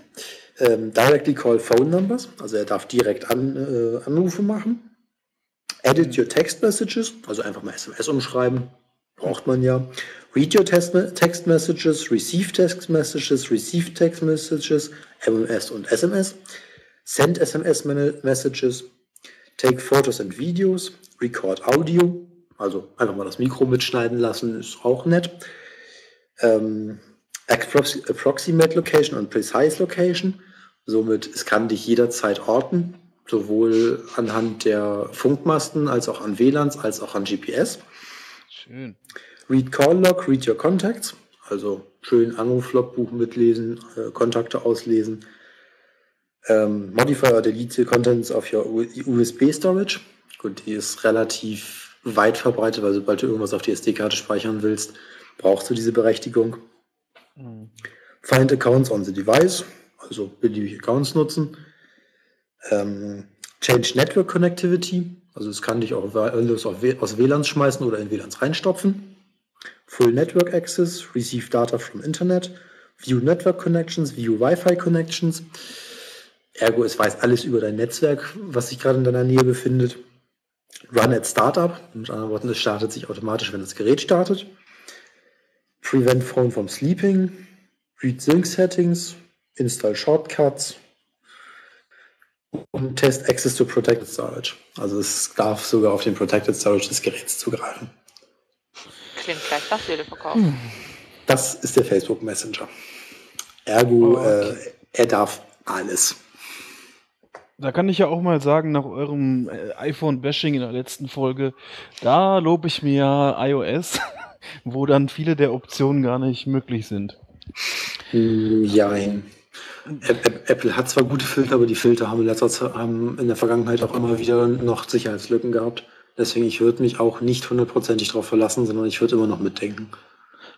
Ähm, directly call phone numbers, also er darf direkt an, äh, Anrufe machen. Edit your text messages, also einfach mal S M S umschreiben, braucht man ja. Read your text messages, receive text messages, receive text messages, M M S und S M S. Send S M S messages, take photos and videos, record audio, also einfach mal das Mikro mitschneiden lassen, ist auch nett. Ähm, approximate location und precise location. Somit, es kann dich jederzeit orten, sowohl anhand der Funkmasten, als auch an W L A Ns, als auch an G P S. Schön. Read Call Log, Read Your Contacts, also schön Anruf-Logbuch mitlesen, äh, Kontakte auslesen. Ähm, modify or delete the contents of your U S B Storage. Gut, die ist relativ weit verbreitet, weil sobald du irgendwas auf die S D-Karte speichern willst, brauchst du diese Berechtigung. Mhm. Find Accounts on the device. Also beliebige Accounts nutzen. Ähm, Change Network Connectivity, also es kann dich auch aus W L A Ns schmeißen oder in W L A Ns reinstopfen. Full Network Access, Receive Data from Internet, View Network Connections, View Wi-Fi Connections. Ergo, es weiß alles über dein Netzwerk, was sich gerade in deiner Nähe befindet. Run at Startup, mit anderen Worten, es startet sich automatisch, wenn das Gerät startet. Prevent Phone from Sleeping, Read Sync Settings, Install Shortcuts und Test Access to Protected Storage. Also es darf sogar auf den Protected Storage des Geräts zugreifen. Klingt gleich nach Seeleverkauf. Das ist der Facebook Messenger. Ergo, oh, okay. äh, er darf alles. Da kann ich ja auch mal sagen, nach eurem iPhone-Bashing in der letzten Folge, da lobe ich mir iOS, wo dann viele der Optionen gar nicht möglich sind. Ja, Apple hat zwar gute Filter, aber die Filter haben in, letzter Zeit, haben in der Vergangenheit auch immer wieder noch Sicherheitslücken gehabt. Deswegen, ich würde mich auch nicht hundertprozentig darauf verlassen, sondern ich würde immer noch mitdenken.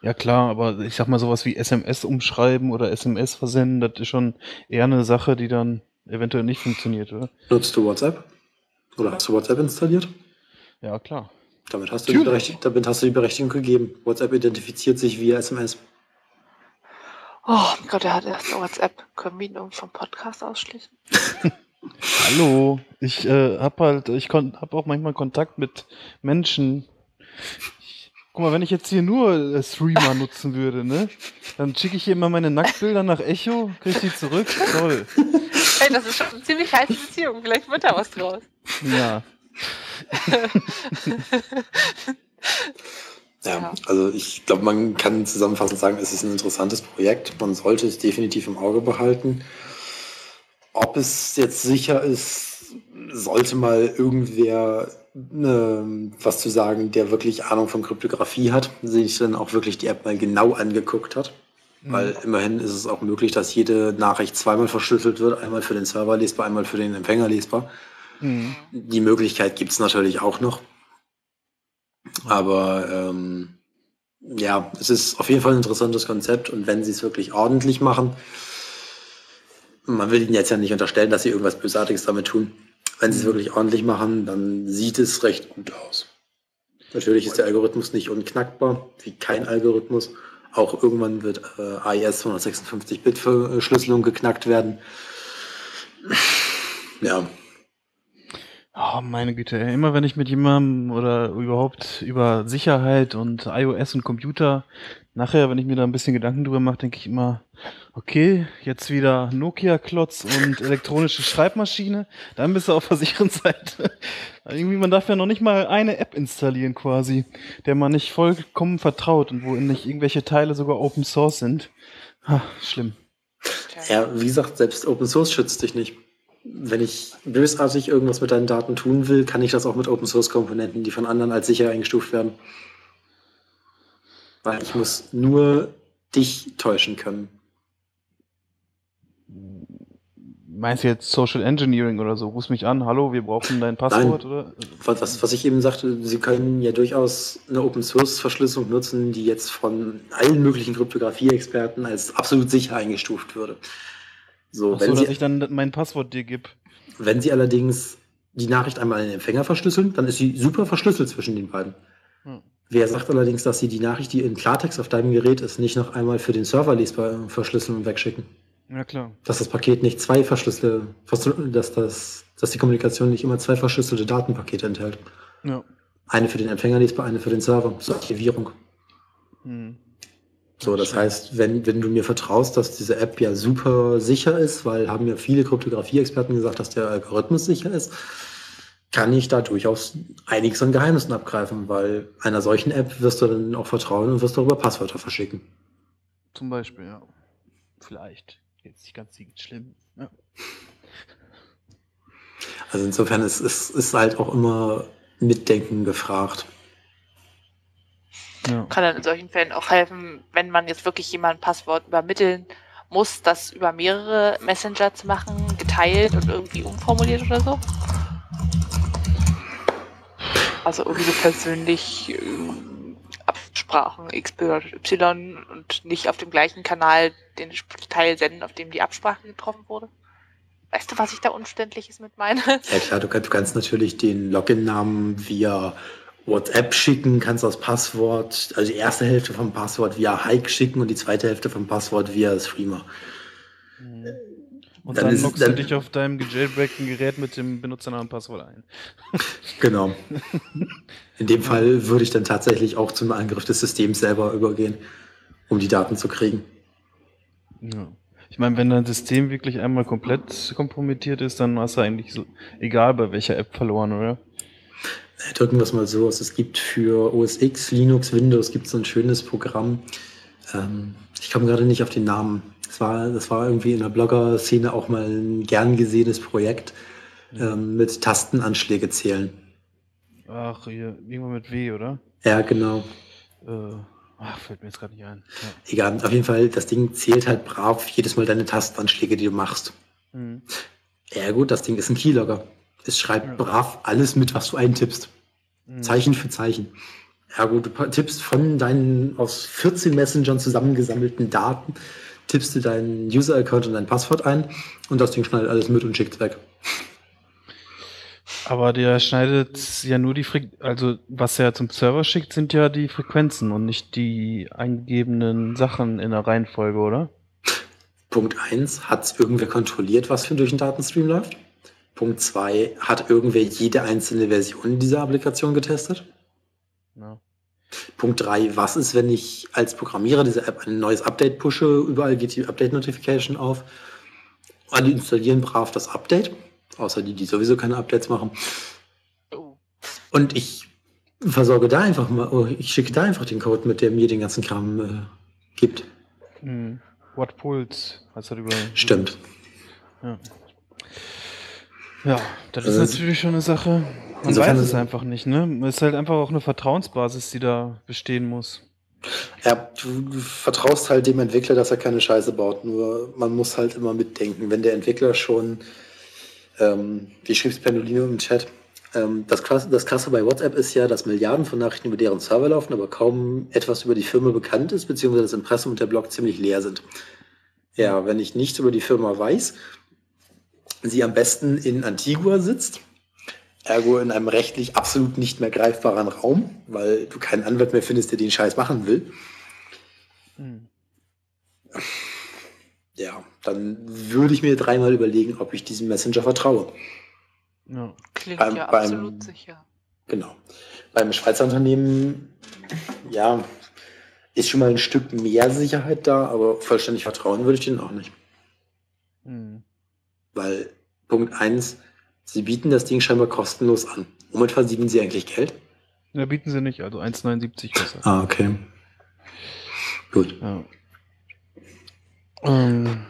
Ja klar, aber ich sag mal, sowas wie S M S umschreiben oder S M S versenden, das ist schon eher eine Sache, die dann eventuell nicht funktioniert, oder? Nutzt du WhatsApp? Oder hast du WhatsApp installiert? Ja, klar. Damit hast du, die, damit hast du die Berechtigung gegeben. WhatsApp identifiziert sich via S M S. Oh mein Gott, er hat erst WhatsApp. Können wir ihn irgendwie vom Podcast ausschließen? Hallo, ich äh, hab halt, ich hab auch manchmal Kontakt mit Menschen. Guck mal, wenn ich jetzt hier nur äh, Threema nutzen würde, ne, dann schicke ich hier immer meine Nacktbilder nach Echo, krieg die zurück, toll. Hey, das ist schon eine ziemlich heiße Beziehung, vielleicht wird da was draus. Ja. Ja, also ich glaube, man kann zusammenfassend sagen, es ist ein interessantes Projekt, man sollte es definitiv im Auge behalten. Ob es jetzt sicher ist, sollte mal irgendwer was zu sagen, der wirklich Ahnung von Kryptographie hat, sich dann auch wirklich die App mal genau angeguckt hat. Mhm. Weil immerhin ist es auch möglich, dass jede Nachricht zweimal verschlüsselt wird, einmal für den Server lesbar, einmal für den Empfänger lesbar. Mhm. Die Möglichkeit gibt es natürlich auch noch. Aber ähm, ja, es ist auf jeden Fall ein interessantes Konzept und wenn sie es wirklich ordentlich machen, man will ihnen jetzt ja nicht unterstellen, dass sie irgendwas Bösartiges damit tun. Wenn sie es wirklich ordentlich machen, dann sieht es recht gut aus. Natürlich ist der Algorithmus nicht unknackbar, wie kein Algorithmus. Auch irgendwann wird äh, A E S hundertsechsundfünfzig Bit Verschlüsselung geknackt werden. Ja. Oh, meine Güte. Immer wenn ich mit jemandem oder überhaupt über Sicherheit und iOS und Computer nachher, wenn ich mir da ein bisschen Gedanken drüber mache, denke ich immer, okay, jetzt wieder Nokia-Klotz und elektronische Schreibmaschine, dann bist du auf der sicheren Seite. Irgendwie, man darf ja noch nicht mal eine App installieren quasi, der man nicht vollkommen vertraut und wo nicht irgendwelche Teile sogar Open Source sind. Ha, schlimm. Ja, wie gesagt, selbst Open Source schützt dich nicht. Wenn ich bösartig irgendwas mit deinen Daten tun will, kann ich das auch mit Open Source Komponenten, die von anderen als sicher eingestuft werden. Weil ich muss nur dich täuschen können. Meinst du jetzt Social Engineering oder so? Ruf mich an, hallo, wir brauchen dein Passwort? Nein. Oder? Was, was ich eben sagte, sie können ja durchaus eine Open-Source-Verschlüsselung nutzen, die jetzt von allen möglichen Kryptografie-Experten als absolut sicher eingestuft würde. So, wenn so, dass sie, ich dann mein Passwort dir gebe. Wenn sie allerdings die Nachricht einmal an den Empfänger verschlüsseln, dann ist sie super verschlüsselt zwischen den beiden. Hm. Wer sagt allerdings, dass sie die Nachricht, die in Klartext auf deinem Gerät ist, nicht noch einmal für den Server lesbar verschlüsseln und wegschicken? Ja, klar. Dass das Paket nicht zwei verschlüsselte, dass, das, dass die Kommunikation nicht immer zwei verschlüsselte Datenpakete enthält. Ja. Eine für den Empfänger lesbar, eine für den Server. So Aktivierung. Hm. So, das heißt, wenn, wenn du mir vertraust, dass diese App ja super sicher ist, weil haben ja viele Kryptografie-Experten gesagt, dass der Algorithmus sicher ist, kann ich da durchaus einiges an Geheimnissen abgreifen, weil einer solchen App wirst du dann auch vertrauen und wirst darüber Passwörter verschicken. Zum Beispiel, ja. Vielleicht. Jetzt nicht ganz schlimm. Ja. Also insofern ist, ist, ist halt auch immer Mitdenken gefragt. Ja. Kann dann in solchen Fällen auch helfen, wenn man jetzt wirklich jemandem ein Passwort übermitteln muss, das über mehrere Messenger zu machen, geteilt und irgendwie umformuliert oder so. Also irgendwie so persönlich Absprachen X, Y und nicht auf dem gleichen Kanal den Teil senden, auf dem die Absprache getroffen wurde. Weißt du, was ich da Umständliches mit meine? Ja klar, du kannst, du kannst natürlich den Login-Namen via WhatsApp schicken, kannst das Passwort, also die erste Hälfte vom Passwort via Hike schicken und die zweite Hälfte vom Passwort via Streamer. Und dann, dann lockst dann, du dich auf deinem gejailbreakten Gerät mit dem Benutzernamen und Passwort ein. Genau. In dem Fall würde ich dann tatsächlich auch zum Angriff des Systems selber übergehen, um die Daten zu kriegen. Ja. Ich meine, wenn dein System wirklich einmal komplett kompromittiert ist, dann hast du eigentlich so, egal bei welcher App verloren, oder? Drücken wir es mal so aus. Es gibt für O S X, Linux, Windows gibt es so ein schönes Programm. Ähm, ich komme gerade nicht auf den Namen. Das war, das war irgendwie in der Blogger-Szene auch mal ein gern gesehenes Projekt ähm, mit Tastenanschläge zählen. Ach, hier, irgendwann mit W, oder? Ja, genau. Äh, ach, fällt mir jetzt gerade nicht ein. Ja. Egal, auf jeden Fall, das Ding zählt halt brav jedes Mal deine Tastenanschläge, die du machst. Mhm. Ja gut, das Ding ist ein Keylogger. Es schreibt ja brav alles mit, was du eintippst. Mhm. Zeichen für Zeichen. Ja gut, du tippst von deinen aus vierzehn Messengern zusammengesammelten Daten, tippst du deinen User-Account und dein Passwort ein und das Ding schneidet alles mit und schickt es weg. Aber der schneidet ja nur die Frequenzen, also was er zum Server schickt, sind ja die Frequenzen und nicht die eingegebenen Sachen in der Reihenfolge, oder? Punkt eins, hat es irgendwer kontrolliert, was für durch den Datenstream läuft? Punkt zwei, hat irgendwer jede einzelne Version dieser Applikation getestet? Ja. Punkt drei, was ist, wenn ich als Programmierer dieser App ein neues Update pushe? Überall geht die Update-Notification auf. Alle installieren brav das Update, außer die, die sowieso keine Updates machen. Und ich versorge da einfach mal, ich schicke da einfach den Code mit, der mir den ganzen Kram äh, gibt. Mm. What pulls? Also über Stimmt. Ja. Ja, das ist also, natürlich schon eine Sache. Man insofern weiß es einfach nicht, ne? Es ist halt einfach auch eine Vertrauensbasis, die da bestehen muss. Ja, du vertraust halt dem Entwickler, dass er keine Scheiße baut. Nur man muss halt immer mitdenken. Wenn der Entwickler schon, ähm, wie schrieb's Pendolino im Chat, ähm, das, Krasse, das Krasse bei WhatsApp ist ja, dass Milliarden von Nachrichten über deren Server laufen, aber kaum etwas über die Firma bekannt ist, beziehungsweise das Impressum und der Blog ziemlich leer sind. Ja, wenn ich nichts über die Firma weiß, sie am besten in Antigua sitzt, ergo in einem rechtlich absolut nicht mehr greifbaren Raum, weil du keinen Anwalt mehr findest, der den Scheiß machen will. Hm. Ja, dann würde ich mir dreimal überlegen, ob ich diesem Messenger vertraue. Ja. Klingt beim, ja absolut beim, sicher. Genau. Beim Schweizer Unternehmen, ja, ist schon mal ein Stück mehr Sicherheit da, aber vollständig vertrauen würde ich denen auch nicht. Hm. Weil, Punkt eins, sie bieten das Ding scheinbar kostenlos an. Womit versiegen sie eigentlich Geld? Ja, bieten sie nicht, also eins neunundsiebzig besser. Ah, okay. Gut. Ja, ähm,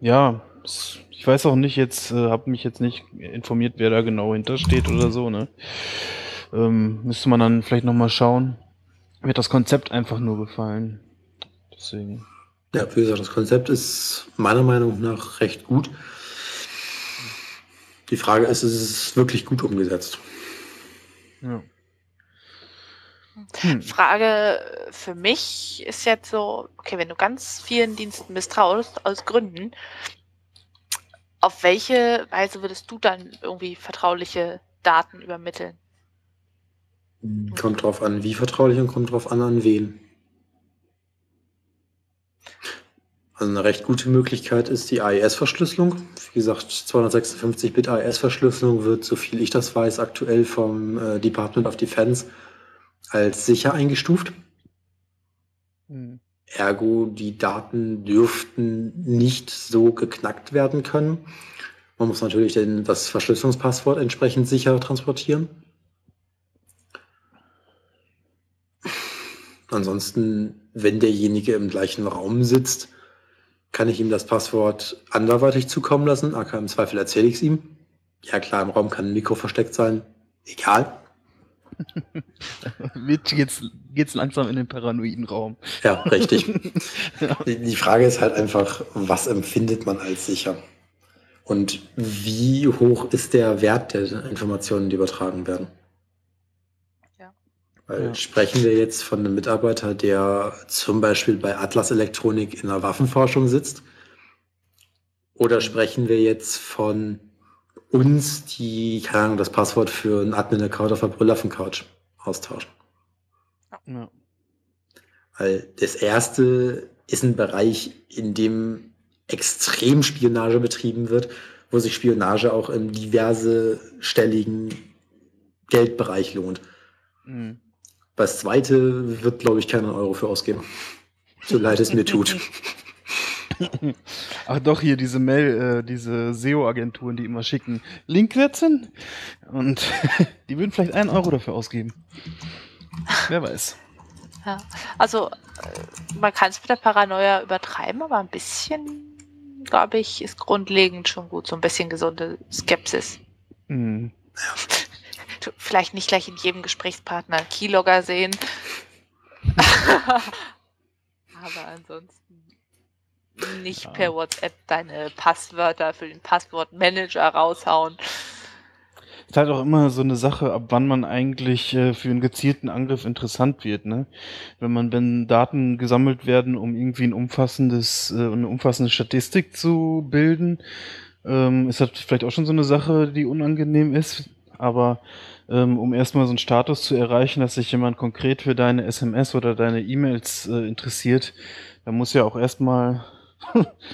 ja ich weiß auch nicht, jetzt äh, habe mich jetzt nicht informiert, wer da genau hintersteht oder so, ne? Ähm, müsste man dann vielleicht nochmal schauen. Mir hat das Konzept einfach nur gefallen. Deswegen. Ja, wie gesagt, das Konzept ist meiner Meinung nach recht gut. Die Frage ist, ist es wirklich gut umgesetzt? Ja. Hm. Frage für mich ist jetzt so, okay, wenn du ganz vielen Diensten misstraust, aus Gründen, auf welche Weise würdest du dann irgendwie vertrauliche Daten übermitteln? Kommt drauf an, wie vertraulich und kommt drauf an, an wen. Also eine recht gute Möglichkeit ist die A E S-Verschlüsselung. Wie gesagt, zweihundertsechsundfünfzig Bit A E S-Verschlüsselung wird, so viel ich das weiß, aktuell vom äh, Department of Defense als sicher eingestuft. Mhm. Ergo, die Daten dürften nicht so geknackt werden können. Man muss natürlich den, das Verschlüsselungspasswort entsprechend sicher transportieren. Ansonsten, wenn derjenige im gleichen Raum sitzt, kann ich ihm das Passwort anderweitig zukommen lassen? A K im Zweifel erzähle ich es ihm. Ja klar, im Raum kann ein Mikro versteckt sein. Egal. Jetzt geht's langsam in den paranoiden Raum. Ja, richtig. Ja. Die Frage ist halt einfach, was empfindet man als sicher? Und wie hoch ist der Wert der Informationen, die übertragen werden? Ja. Weil ja. Sprechen wir jetzt von einem Mitarbeiter, der zum Beispiel bei Atlas Elektronik in der Waffenforschung sitzt? Oder sprechen wir jetzt von uns, die, keine Ahnung, das Passwort für einen Admin-Account auf der Brüllaffen-Couch austauschen? Ja. Weil das erste ist ein Bereich, in dem extrem Spionage betrieben wird, wo sich Spionage auch im diverse stelligen Geldbereich lohnt. Mhm. Das zweite wird, glaube ich, keinen Euro für ausgeben. So leid es mir tut. Ach doch, hier diese Mail, äh, diese S E O-Agenturen, die immer schicken. Link setzen? Und die würden vielleicht einen Euro dafür ausgeben. Wer weiß. Ja, also, man kann es mit der Paranoia übertreiben, aber ein bisschen, glaube ich, ist grundlegend schon gut. So ein bisschen gesunde Skepsis. Mhm. Ja. Vielleicht nicht gleich in jedem Gesprächspartner einen Keylogger sehen. Aber ansonsten nicht ja. per WhatsApp deine Passwörter für den Passwortmanager raushauen. Ist halt auch immer so eine Sache, ab wann man eigentlich äh, für einen gezielten Angriff interessant wird, ne? Wenn man, wenn Daten gesammelt werden, um irgendwie ein umfassendes, äh, eine umfassende Statistik zu bilden, ähm, ist das vielleicht auch schon so eine Sache, die unangenehm ist. Aber ähm, um erstmal so einen Status zu erreichen, dass sich jemand konkret für deine S M S oder deine E-Mails äh, interessiert, da muss ja auch erstmal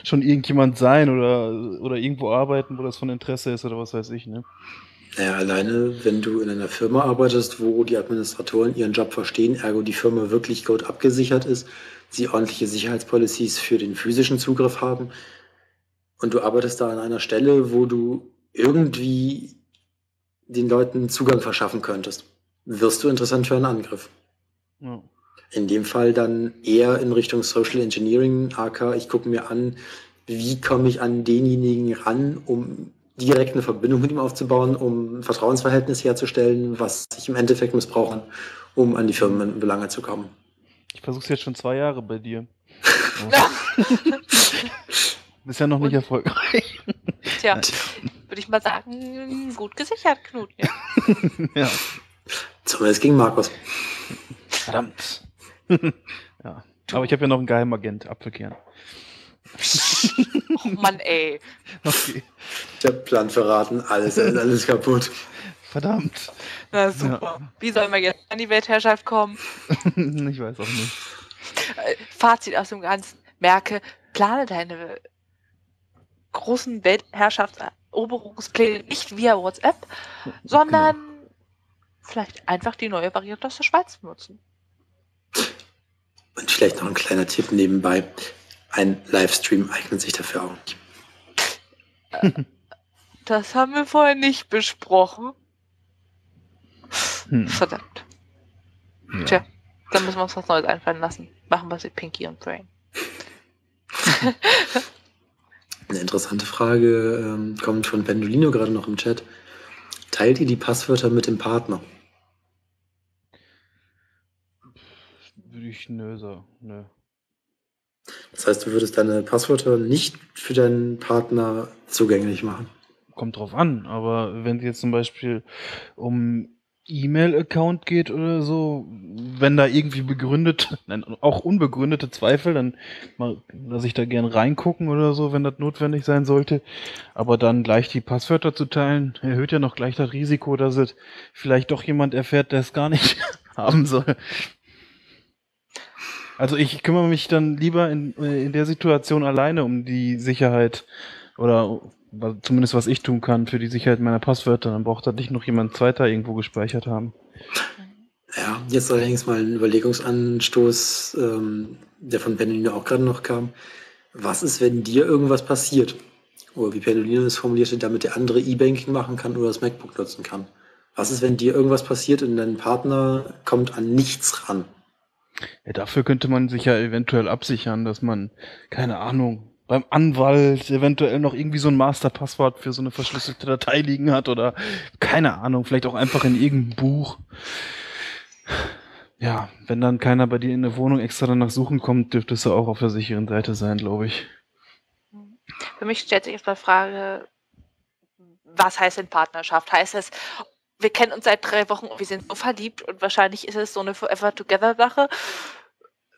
schon irgendjemand sein oder, oder irgendwo arbeiten, wo das von Interesse ist oder was weiß ich, ne? Naja, alleine, wenn du in einer Firma arbeitest, wo die Administratoren ihren Job verstehen, ergo die Firma wirklich gut abgesichert ist, sie ordentliche Sicherheitspolicies für den physischen Zugriff haben und du arbeitest da an einer Stelle, wo du irgendwie den Leuten Zugang verschaffen könntest, wirst du interessant für einen Angriff. Ja. In dem Fall dann eher in Richtung Social Engineering, aka ich gucke mir an, wie komme ich an denjenigen ran, um direkt eine Verbindung mit ihm aufzubauen, um ein Vertrauensverhältnis herzustellen, was ich im Endeffekt missbrauche, um an die Firmenbelange zu kommen. Ich versuche es jetzt schon zwei Jahre bei dir. Bisher noch nicht erfolgreich. Tja, würde ich mal sagen, gut gesichert, Knut. Ja. Ja. Zumindest gegen Markus. Verdammt. Ja. Aber ich habe ja noch einen Geheimagent, Apfelkern. Oh Mann, ey. Okay. Der Plan verraten, alles, alles kaputt. Verdammt. Na super. Ja. Wie sollen wir jetzt an die Weltherrschaft kommen? Ich weiß auch nicht. Fazit aus dem Ganzen. Merke, plane deine großen Weltherrschaftseroberungspläne nicht via WhatsApp, sondern genau. Vielleicht einfach die neue Variante aus der Schweiz nutzen. Und vielleicht noch ein kleiner Tipp nebenbei. Ein Livestream eignet sich dafür auch nicht. Äh, das haben wir vorher nicht besprochen. Hm. Verdammt. Ja. Tja, dann müssen wir uns was Neues einfallen lassen. Machen wir sie Pinky und Brain. Eine interessante Frage ähm, kommt von Pendolino gerade noch im Chat. Teilt ihr die Passwörter mit dem Partner? Würde ich nö sagen. Nö. Das heißt, du würdest deine Passwörter nicht für deinen Partner zugänglich machen? Kommt drauf an, aber wenn es jetzt zum Beispiel um E-Mail-Account geht oder so, wenn da irgendwie begründet, nein, auch unbegründete Zweifel, dann lasse ich da gern reingucken oder so, wenn das notwendig sein sollte. Aber dann gleich die Passwörter zu teilen, erhöht ja noch gleich das Risiko, dass es vielleicht doch jemand erfährt, der es gar nicht haben soll. Also ich kümmere mich dann lieber in, in der Situation alleine um die Sicherheit oder zumindest was ich tun kann für die Sicherheit meiner Passwörter. Dann braucht das nicht noch jemand zweiter irgendwo gespeichert haben. Ja, jetzt allerdings mal ein Überlegungsanstoß, ähm, der von Pendolino auch gerade noch kam. Was ist, wenn dir irgendwas passiert? Oder wie Pendolino es formulierte, damit der andere E-Banking machen kann oder das MacBook nutzen kann. Was ist, wenn dir irgendwas passiert und dein Partner kommt an nichts ran? Ja, dafür könnte man sich ja eventuell absichern, dass man, keine Ahnung, beim Anwalt eventuell noch irgendwie so ein Masterpasswort für so eine verschlüsselte Datei liegen hat oder, keine Ahnung, vielleicht auch einfach in irgendeinem Buch. Ja, wenn dann keiner bei dir in der Wohnung extra danach suchen kommt, dürftest du auch auf der sicheren Seite sein, glaube ich. Für mich stellt sich jetzt mal die Frage, was heißt denn Partnerschaft? Heißt es, wir kennen uns seit drei Wochen und wir sind so verliebt und wahrscheinlich ist es so eine Forever-Together-Sache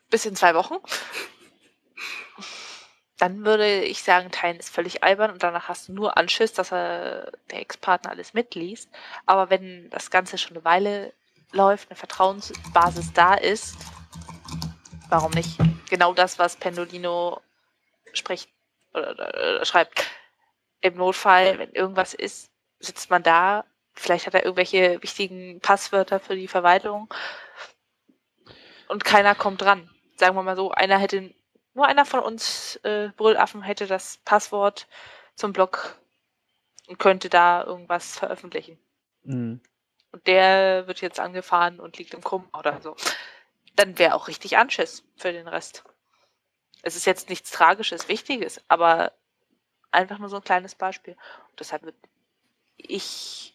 bis in zwei Wochen? Dann würde ich sagen, teilen ist völlig albern und danach hast du nur Anschiss, dass er, der Ex-Partner alles mitliest. Aber wenn das Ganze schon eine Weile läuft, eine Vertrauensbasis da ist, warum nicht? Genau das, was Pendolino spricht oder, oder, oder schreibt. Im Notfall, wenn irgendwas ist, sitzt man da. Vielleicht hat er irgendwelche wichtigen Passwörter für die Verwaltung und keiner kommt dran. Sagen wir mal so, einer hätte, nur einer von uns äh, Brüllaffen hätte das Passwort zum Blog und könnte da irgendwas veröffentlichen. Mhm. Und der wird jetzt angefahren und liegt im Koma oder so. Dann wäre auch richtig Anschiss für den Rest. Es ist jetzt nichts Tragisches, Wichtiges, aber einfach nur so ein kleines Beispiel. Und deshalb würde ich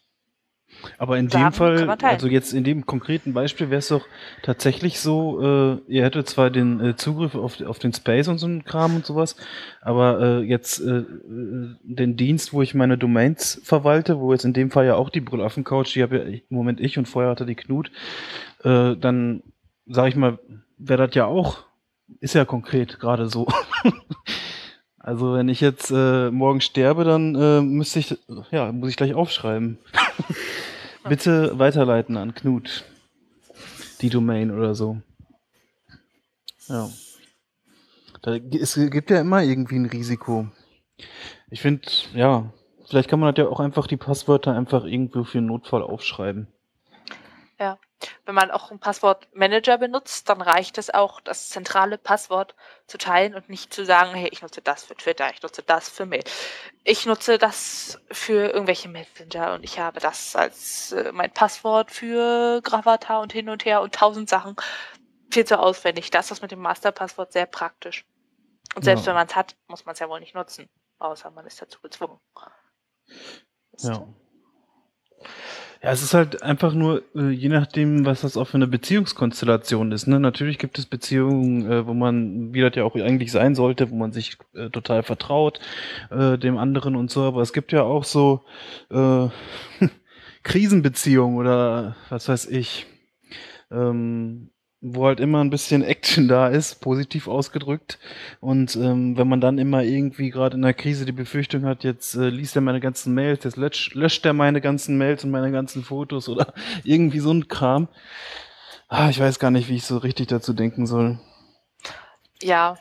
Aber in dem Fall, also jetzt in dem konkreten Beispiel wäre es doch tatsächlich so, äh, ihr hättet zwar den äh, Zugriff auf, auf den Space und so einen Kram und sowas, aber äh, jetzt äh, den Dienst, wo ich meine Domains verwalte, wo jetzt in dem Fall ja auch die Brüllaffen-Couch, die habe ja im Moment ich und vorher hatte die Knut, äh, dann sage ich mal, wäre das ja auch, ist ja konkret gerade so. Also wenn ich jetzt äh, morgen sterbe, dann äh, müsste ich, ja, muss ich gleich aufschreiben. Bitte weiterleiten an Knut. Die Domain oder so. Ja. Da, es gibt ja immer irgendwie ein Risiko. Ich finde, ja, vielleicht kann man halt ja auch einfach die Passwörter einfach irgendwo für einen Notfall aufschreiben. Ja, wenn man auch einen Passwortmanager benutzt, dann reicht es auch, das zentrale Passwort zu teilen und nicht zu sagen, hey, ich nutze das für Twitter, ich nutze das für Mail, ich nutze das für irgendwelche Messenger und ich habe das als äh, mein Passwort für Gravatar und hin und her und tausend Sachen. Viel zu aufwendig. Das ist mit dem Masterpasswort sehr praktisch. Und selbst ja. wenn man es hat, muss man es ja wohl nicht nutzen, außer man ist dazu gezwungen. Ist ja. Ja, es ist halt einfach nur, äh, je nachdem, was das auch für eine Beziehungskonstellation ist. Ne? Natürlich gibt es Beziehungen, äh, wo man, wie das ja auch eigentlich sein sollte, wo man sich äh, total vertraut, äh, dem anderen und so. Aber es gibt ja auch so äh, Krisenbeziehungen oder was weiß ich, ähm, wo halt immer ein bisschen Action da ist, positiv ausgedrückt. Und ähm, wenn man dann immer irgendwie gerade in einer Krise die Befürchtung hat, jetzt äh, liest er meine ganzen Mails, jetzt löscht, löscht er meine ganzen Mails und meine ganzen Fotos oder irgendwie so ein Kram. Ah, ich weiß gar nicht, wie ich so richtig dazu denken soll. Ja,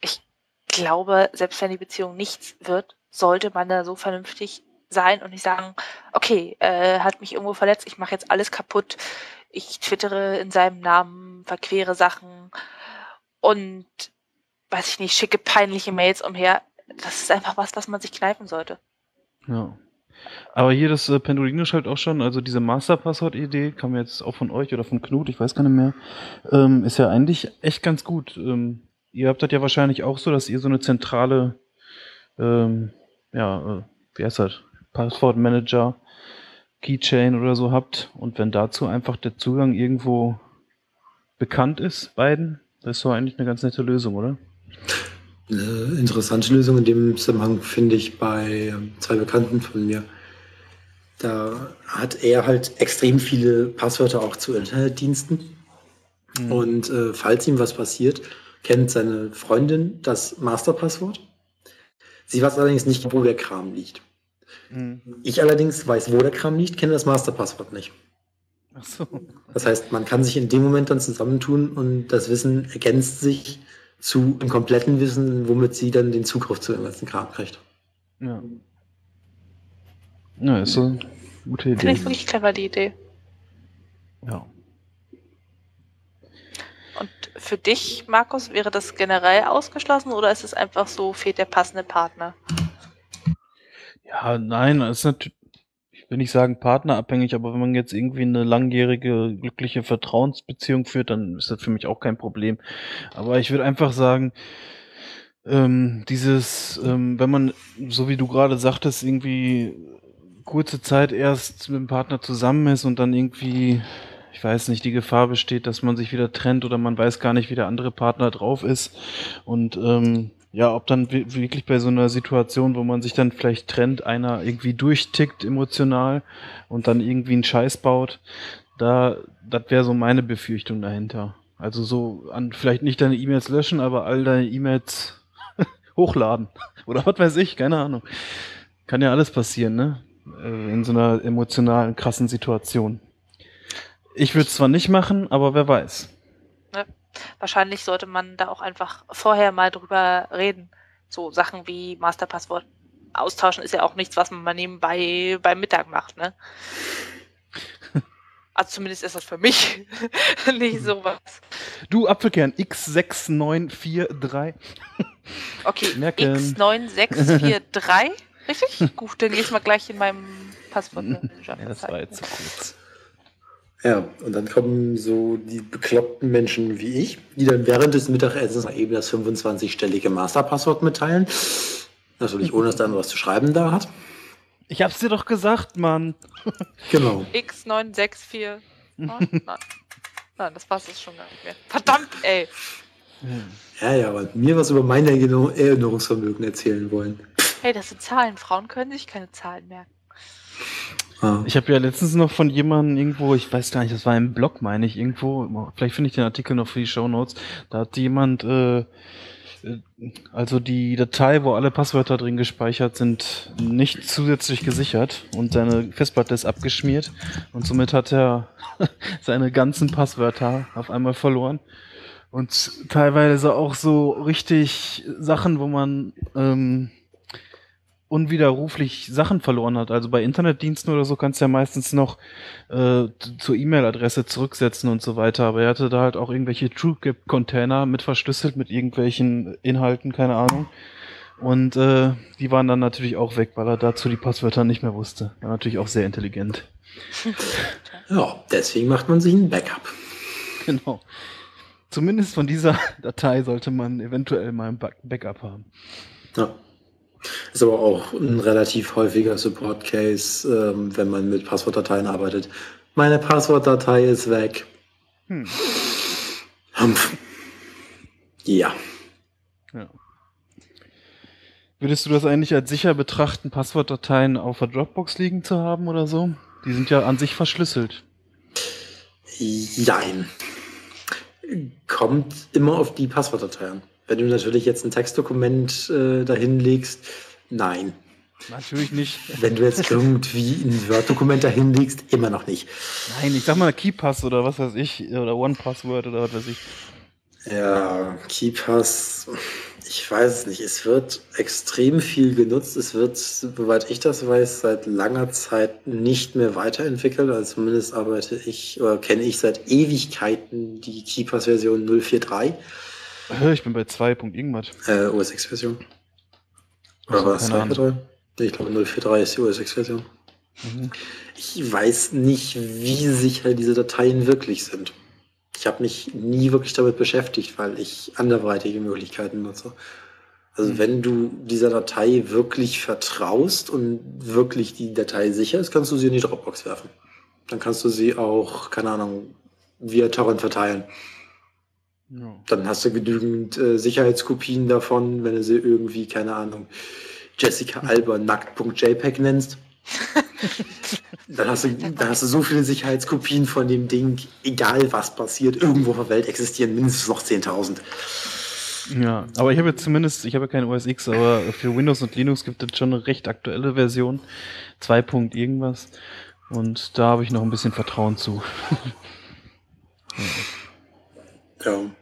ich glaube, selbst wenn die Beziehung nichts wird, sollte man da so vernünftig sein und nicht sagen, okay, äh, hat mich irgendwo verletzt, ich mache jetzt alles kaputt, ich twittere in seinem Namen, verquere Sachen und, weiß ich nicht, schicke peinliche Mails umher. Das ist einfach was, was man sich kneifen sollte. Ja. Aber hier das äh, Pendolino schreibt auch schon, also diese Masterpasswort-Idee kam jetzt auch von euch oder von Knut, ich weiß gar nicht mehr, ähm, ist ja eigentlich echt ganz gut. Ähm, ihr habt das ja wahrscheinlich auch so, dass ihr so eine zentrale, ähm, ja, äh, wie heißt das, Passwortmanager, Keychain oder so habt und wenn dazu einfach der Zugang irgendwo bekannt ist, beiden, das ist doch eigentlich eine ganz nette Lösung, oder? Eine interessante Lösung in dem Zusammenhang finde ich bei zwei Bekannten von mir. Da hat er halt extrem viele Passwörter auch zu Internetdiensten mhm. und äh, falls ihm was passiert, kennt seine Freundin das Masterpasswort. Sie weiß allerdings nicht, wo der Kram liegt. Ich allerdings weiß, wo der Kram liegt, kenne das Masterpasswort nicht. Ach so. Das heißt, man kann sich in dem Moment dann zusammentun und das Wissen ergänzt sich zu dem kompletten Wissen, womit sie dann den Zugriff zu dem ganzen Kram kriegt. Ja. Ja, ist so eine gute Idee. Finde ich wirklich clever, die Idee. Ja. Und für dich, Markus, wäre das generell ausgeschlossen oder ist es einfach so, fehlt der passende Partner? Ja, nein, das ist natürlich, ich will nicht sagen partnerabhängig, aber wenn man jetzt irgendwie eine langjährige, glückliche Vertrauensbeziehung führt, dann ist das für mich auch kein Problem. Aber ich würde einfach sagen, ähm, dieses, ähm, wenn man, so wie du gerade sagtest, irgendwie kurze Zeit erst mit dem Partner zusammen ist und dann irgendwie, ich weiß nicht, die Gefahr besteht, dass man sich wieder trennt oder man weiß gar nicht, wie der andere Partner drauf ist und, ähm, ja, ob dann wirklich bei so einer Situation, wo man sich dann vielleicht trennt, einer irgendwie durchtickt emotional und dann irgendwie einen Scheiß baut, da, das wäre so meine Befürchtung dahinter. Also so, an, vielleicht nicht deine E-Mails löschen, aber all deine E-Mails hochladen. Oder was weiß ich, keine Ahnung. Kann ja alles passieren, ne? In so einer emotionalen, krassen Situation. Ich würde es zwar nicht machen, aber wer weiß. Ja. Wahrscheinlich sollte man da auch einfach vorher mal drüber reden. So Sachen wie Masterpasswort austauschen ist ja auch nichts, was man mal nebenbei beim Mittag macht, ne? Also zumindest ist das für mich nicht sowas. Du, Apfelkern, X sechs neun vier drei. Okay, merken. X neun sechs vier drei, richtig? Gut, dann gehe ich mal gleich in meinem Passwortmanager. Ja, das war jetzt zu kurz. Ja, und dann kommen so die bekloppten Menschen wie ich, die dann während des Mittagessens mal eben das fünfundzwanzigstellige Masterpasswort mitteilen. Natürlich, ohne dass der andere was zu schreiben da hat. Ich hab's dir doch gesagt, Mann. Genau. X neun sechs vier. Nein, nein, das passt jetzt schon gar nicht mehr. Verdammt, ey. Ja, ja, aber mir was über mein Erinnerungsvermögen erzählen wollen. Hey, das sind Zahlen. Frauen können sich keine Zahlen merken. Ah. Ich habe ja letztens noch von jemandem irgendwo, ich weiß gar nicht, das war im Blog, meine ich, irgendwo, vielleicht finde ich den Artikel noch für die Shownotes, da hat jemand, äh, also die Datei, wo alle Passwörter drin gespeichert sind, nicht zusätzlich gesichert und seine Festplatte ist abgeschmiert und somit hat er seine ganzen Passwörter auf einmal verloren Und teilweise auch so richtig Sachen, wo man ähm, unwiderruflich Sachen verloren hat. Also bei Internetdiensten oder so kannst du ja meistens noch äh, zur E-Mail-Adresse zurücksetzen und so weiter. Aber er hatte da halt auch irgendwelche TrueCrypt-Container mit verschlüsselt mit irgendwelchen Inhalten, keine Ahnung. Und äh, die waren dann natürlich auch weg, weil er dazu die Passwörter nicht mehr wusste. War natürlich auch sehr intelligent. Ja, deswegen macht man sich ein Backup. Genau. Zumindest von dieser Datei sollte man eventuell mal ein Backup haben. Ja. Ist aber auch ein relativ häufiger Support-Case, ähm, wenn man mit Passwortdateien arbeitet. Meine Passwortdatei ist weg. Hm. Humpf. Ja. Ja. Würdest du das eigentlich als sicher betrachten, Passwortdateien auf der Dropbox liegen zu haben oder so? Die sind ja an sich verschlüsselt. Nein. Kommt immer auf die Passwortdatei an. Wenn du natürlich jetzt ein Textdokument äh, dahin legst, nein. Natürlich nicht. Wenn du jetzt irgendwie ein Word-Dokument dahin legst, immer noch nicht. Nein, ich sag mal KeyPass oder was weiß ich, oder OnePassword oder was weiß ich. Ja, KeyPass, ich weiß es nicht. Es wird extrem viel genutzt. Es wird, soweit ich das weiß, seit langer Zeit nicht mehr weiterentwickelt. Also zumindest arbeite ich, oder kenne ich seit Ewigkeiten die KeyPass-Version null vier drei. Ich bin bei zwei. irgendwas. Äh, O S X-Version. Oder also, war es null vier drei? Ich glaube, null vier drei ist die O S X-Version. Mhm. Ich weiß nicht, wie sicher diese Dateien wirklich sind. Ich habe mich nie wirklich damit beschäftigt, weil ich anderweitige Möglichkeiten nutze. Also mhm. wenn du dieser Datei wirklich vertraust und wirklich die Datei sicher ist, kannst du sie in die Dropbox werfen. Dann kannst du sie auch, keine Ahnung, via Torrent verteilen. Ja. Dann hast du genügend äh, Sicherheitskopien davon, wenn du sie irgendwie, keine Ahnung, Jessica Alba nackt.jpg nennst. Dann hast du, dann hast du so viele Sicherheitskopien von dem Ding, egal was passiert, irgendwo auf der Welt existieren mindestens noch zehntausend. Ja, aber ich habe jetzt zumindest, ich habe ja kein O S X, aber für Windows und Linux gibt es schon eine recht aktuelle Version, zwei. irgendwas, und da habe ich noch ein bisschen Vertrauen zu. Ja, und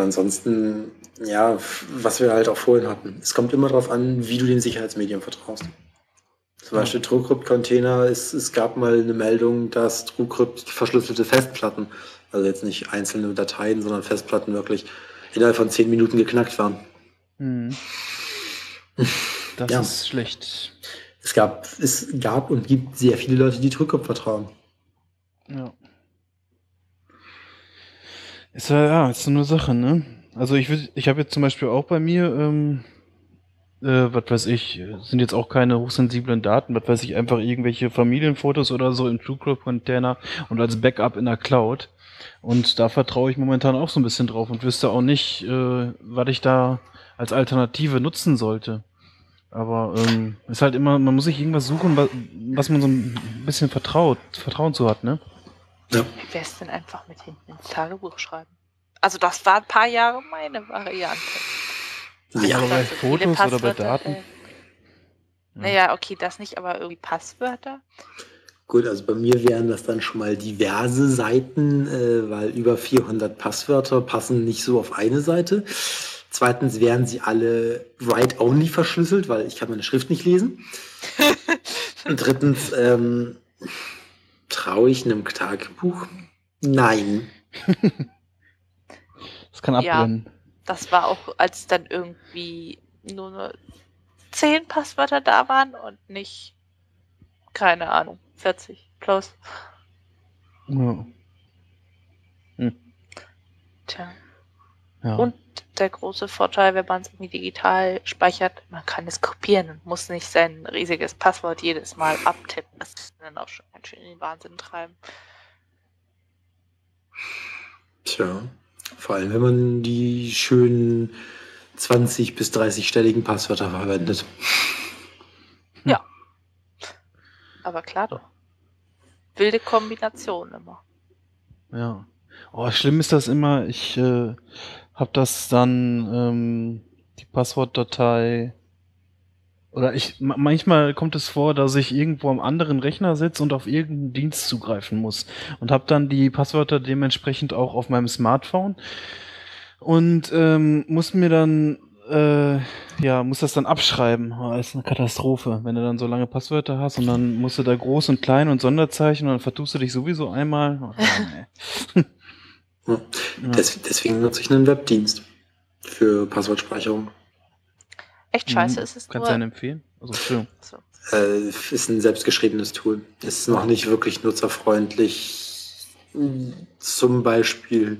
ansonsten, ja, was wir halt auch vorhin hatten, es kommt immer darauf an, wie du dem Sicherheitsmedium vertraust. Zum Beispiel ja. TrueCrypt-Container, es, es gab mal eine Meldung, dass TrueCrypt verschlüsselte Festplatten, also jetzt nicht einzelne Dateien, sondern Festplatten wirklich innerhalb von zehn Minuten geknackt waren. Hm. Das ja. ist schlecht. Es gab, es gab und gibt sehr viele Leute, die TrueCrypt vertrauen. Ja. Ist ja, ja, ist so eine Sache, ne? Also ich will, ich habe jetzt zum Beispiel auch bei mir, ähm, äh, was weiß ich, sind jetzt auch keine hochsensiblen Daten, was weiß ich, einfach irgendwelche Familienfotos oder so im TrueCrypt-Container und als Backup in der Cloud. Und da vertraue ich momentan auch so ein bisschen drauf und wüsste auch nicht, äh, was ich da als Alternative nutzen sollte. Aber ähm, ist halt immer, man muss sich irgendwas suchen, was, was man so ein bisschen vertraut, Vertrauen zu hat, ne? Ja. Wie wär's denn einfach mit hinten ins Tagebuch schreiben? Also das war ein paar Jahre meine Variante. Ja, aber bei Fotos oder bei Daten? Äh, ja. Naja, okay, das nicht, aber irgendwie Passwörter. Gut, also bei mir wären das dann schon mal diverse Seiten, äh, weil über vierhundert Passwörter passen nicht so auf eine Seite. Zweitens wären sie alle write-only verschlüsselt, weil ich kann meine Schrift nicht lesen. Und drittens, ähm... traue ich einem Tagebuch? Nein. Das kann abbrennen. Ja, das war auch, als dann irgendwie nur zehn Passwörter da waren und nicht, keine Ahnung, vierzig plus. Ja. Hm. Tja. Ja. Und der große Vorteil, wenn man es irgendwie digital speichert, man kann es kopieren und muss nicht sein riesiges Passwort jedes Mal abtippen. Das kann dann auch schon ganz schön in den Wahnsinn treiben. Tja, vor allem wenn man die schönen zwanzig bis dreißig-stelligen Passwörter verwendet. Ja, aber klar doch. Wilde Kombination immer. Ja. Oh, schlimm ist das immer, ich äh, habe das dann, ähm, die Passwortdatei, oder ich, ma- manchmal kommt es vor, dass ich irgendwo am anderen Rechner sitze und auf irgendeinen Dienst zugreifen muss und habe dann die Passwörter dementsprechend auch auf meinem Smartphone und ähm, muss mir dann äh, ja, muss das dann abschreiben. Oh, das ist eine Katastrophe, wenn du dann so lange Passwörter hast und dann musst du da groß und klein und Sonderzeichen und dann vertust du dich sowieso einmal. Oh, nein, ja. Des, deswegen nutze ich einen Webdienst für Passwortspeicherung. Echt scheiße mhm. ist es. Kannst du einen empfehlen? Also, Entschuldigung. So. Äh, ist ein selbstgeschriebenes Tool. Ist noch nicht wirklich nutzerfreundlich. Zum Beispiel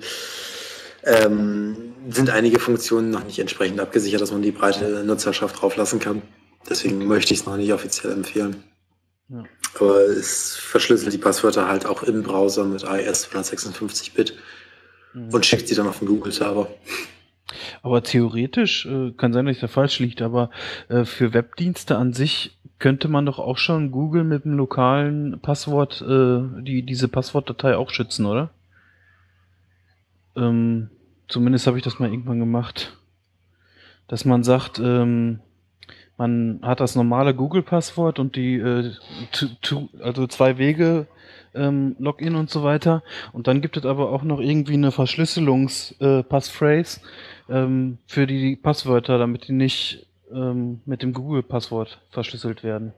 ähm, sind einige Funktionen noch nicht entsprechend abgesichert, dass man die breite Nutzerschaft drauf lassen kann. Deswegen möchte ich es noch nicht offiziell empfehlen. Ja. Aber es verschlüsselt die Passwörter halt auch im Browser mit A E S zweihundertsechsundfünfzig Bit mhm. und schickt sie dann auf den Google-Server. Aber theoretisch, äh, kann sein, dass ich da falsch liege, aber äh, für Webdienste an sich könnte man doch auch schon Google mit dem lokalen Passwort, äh, die, diese Passwortdatei auch schützen, oder? Ähm, zumindest habe ich das mal irgendwann gemacht. Dass man sagt, ähm, man hat das normale Google-Passwort und die äh, t- t- also zwei Wege ähm, Login und so weiter. Und dann gibt es aber auch noch irgendwie eine Verschlüsselungs-Passphrase äh, ähm, für die Passwörter, damit die nicht ähm, mit dem Google-Passwort verschlüsselt werden.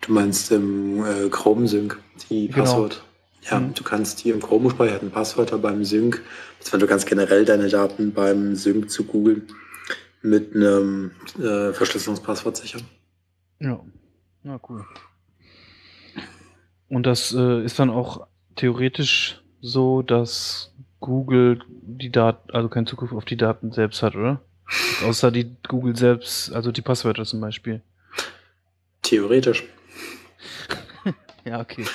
Du meinst im äh, Chrome-Sync die genau. Passwort? Ja, mhm. du kannst die im Chrome gespeicherten Passwörter beim Sync, beziehungsweise du kannst generell deine Daten beim Sync zu Google mit einem äh, Verschlüsselungspasswort sichern. Ja, na cool. Und das äh, ist dann auch theoretisch so, dass Google die Daten, also keinen Zugriff auf die Daten selbst hat, oder? Außer die Google selbst, also die Passwörter zum Beispiel. Theoretisch. Ja, okay.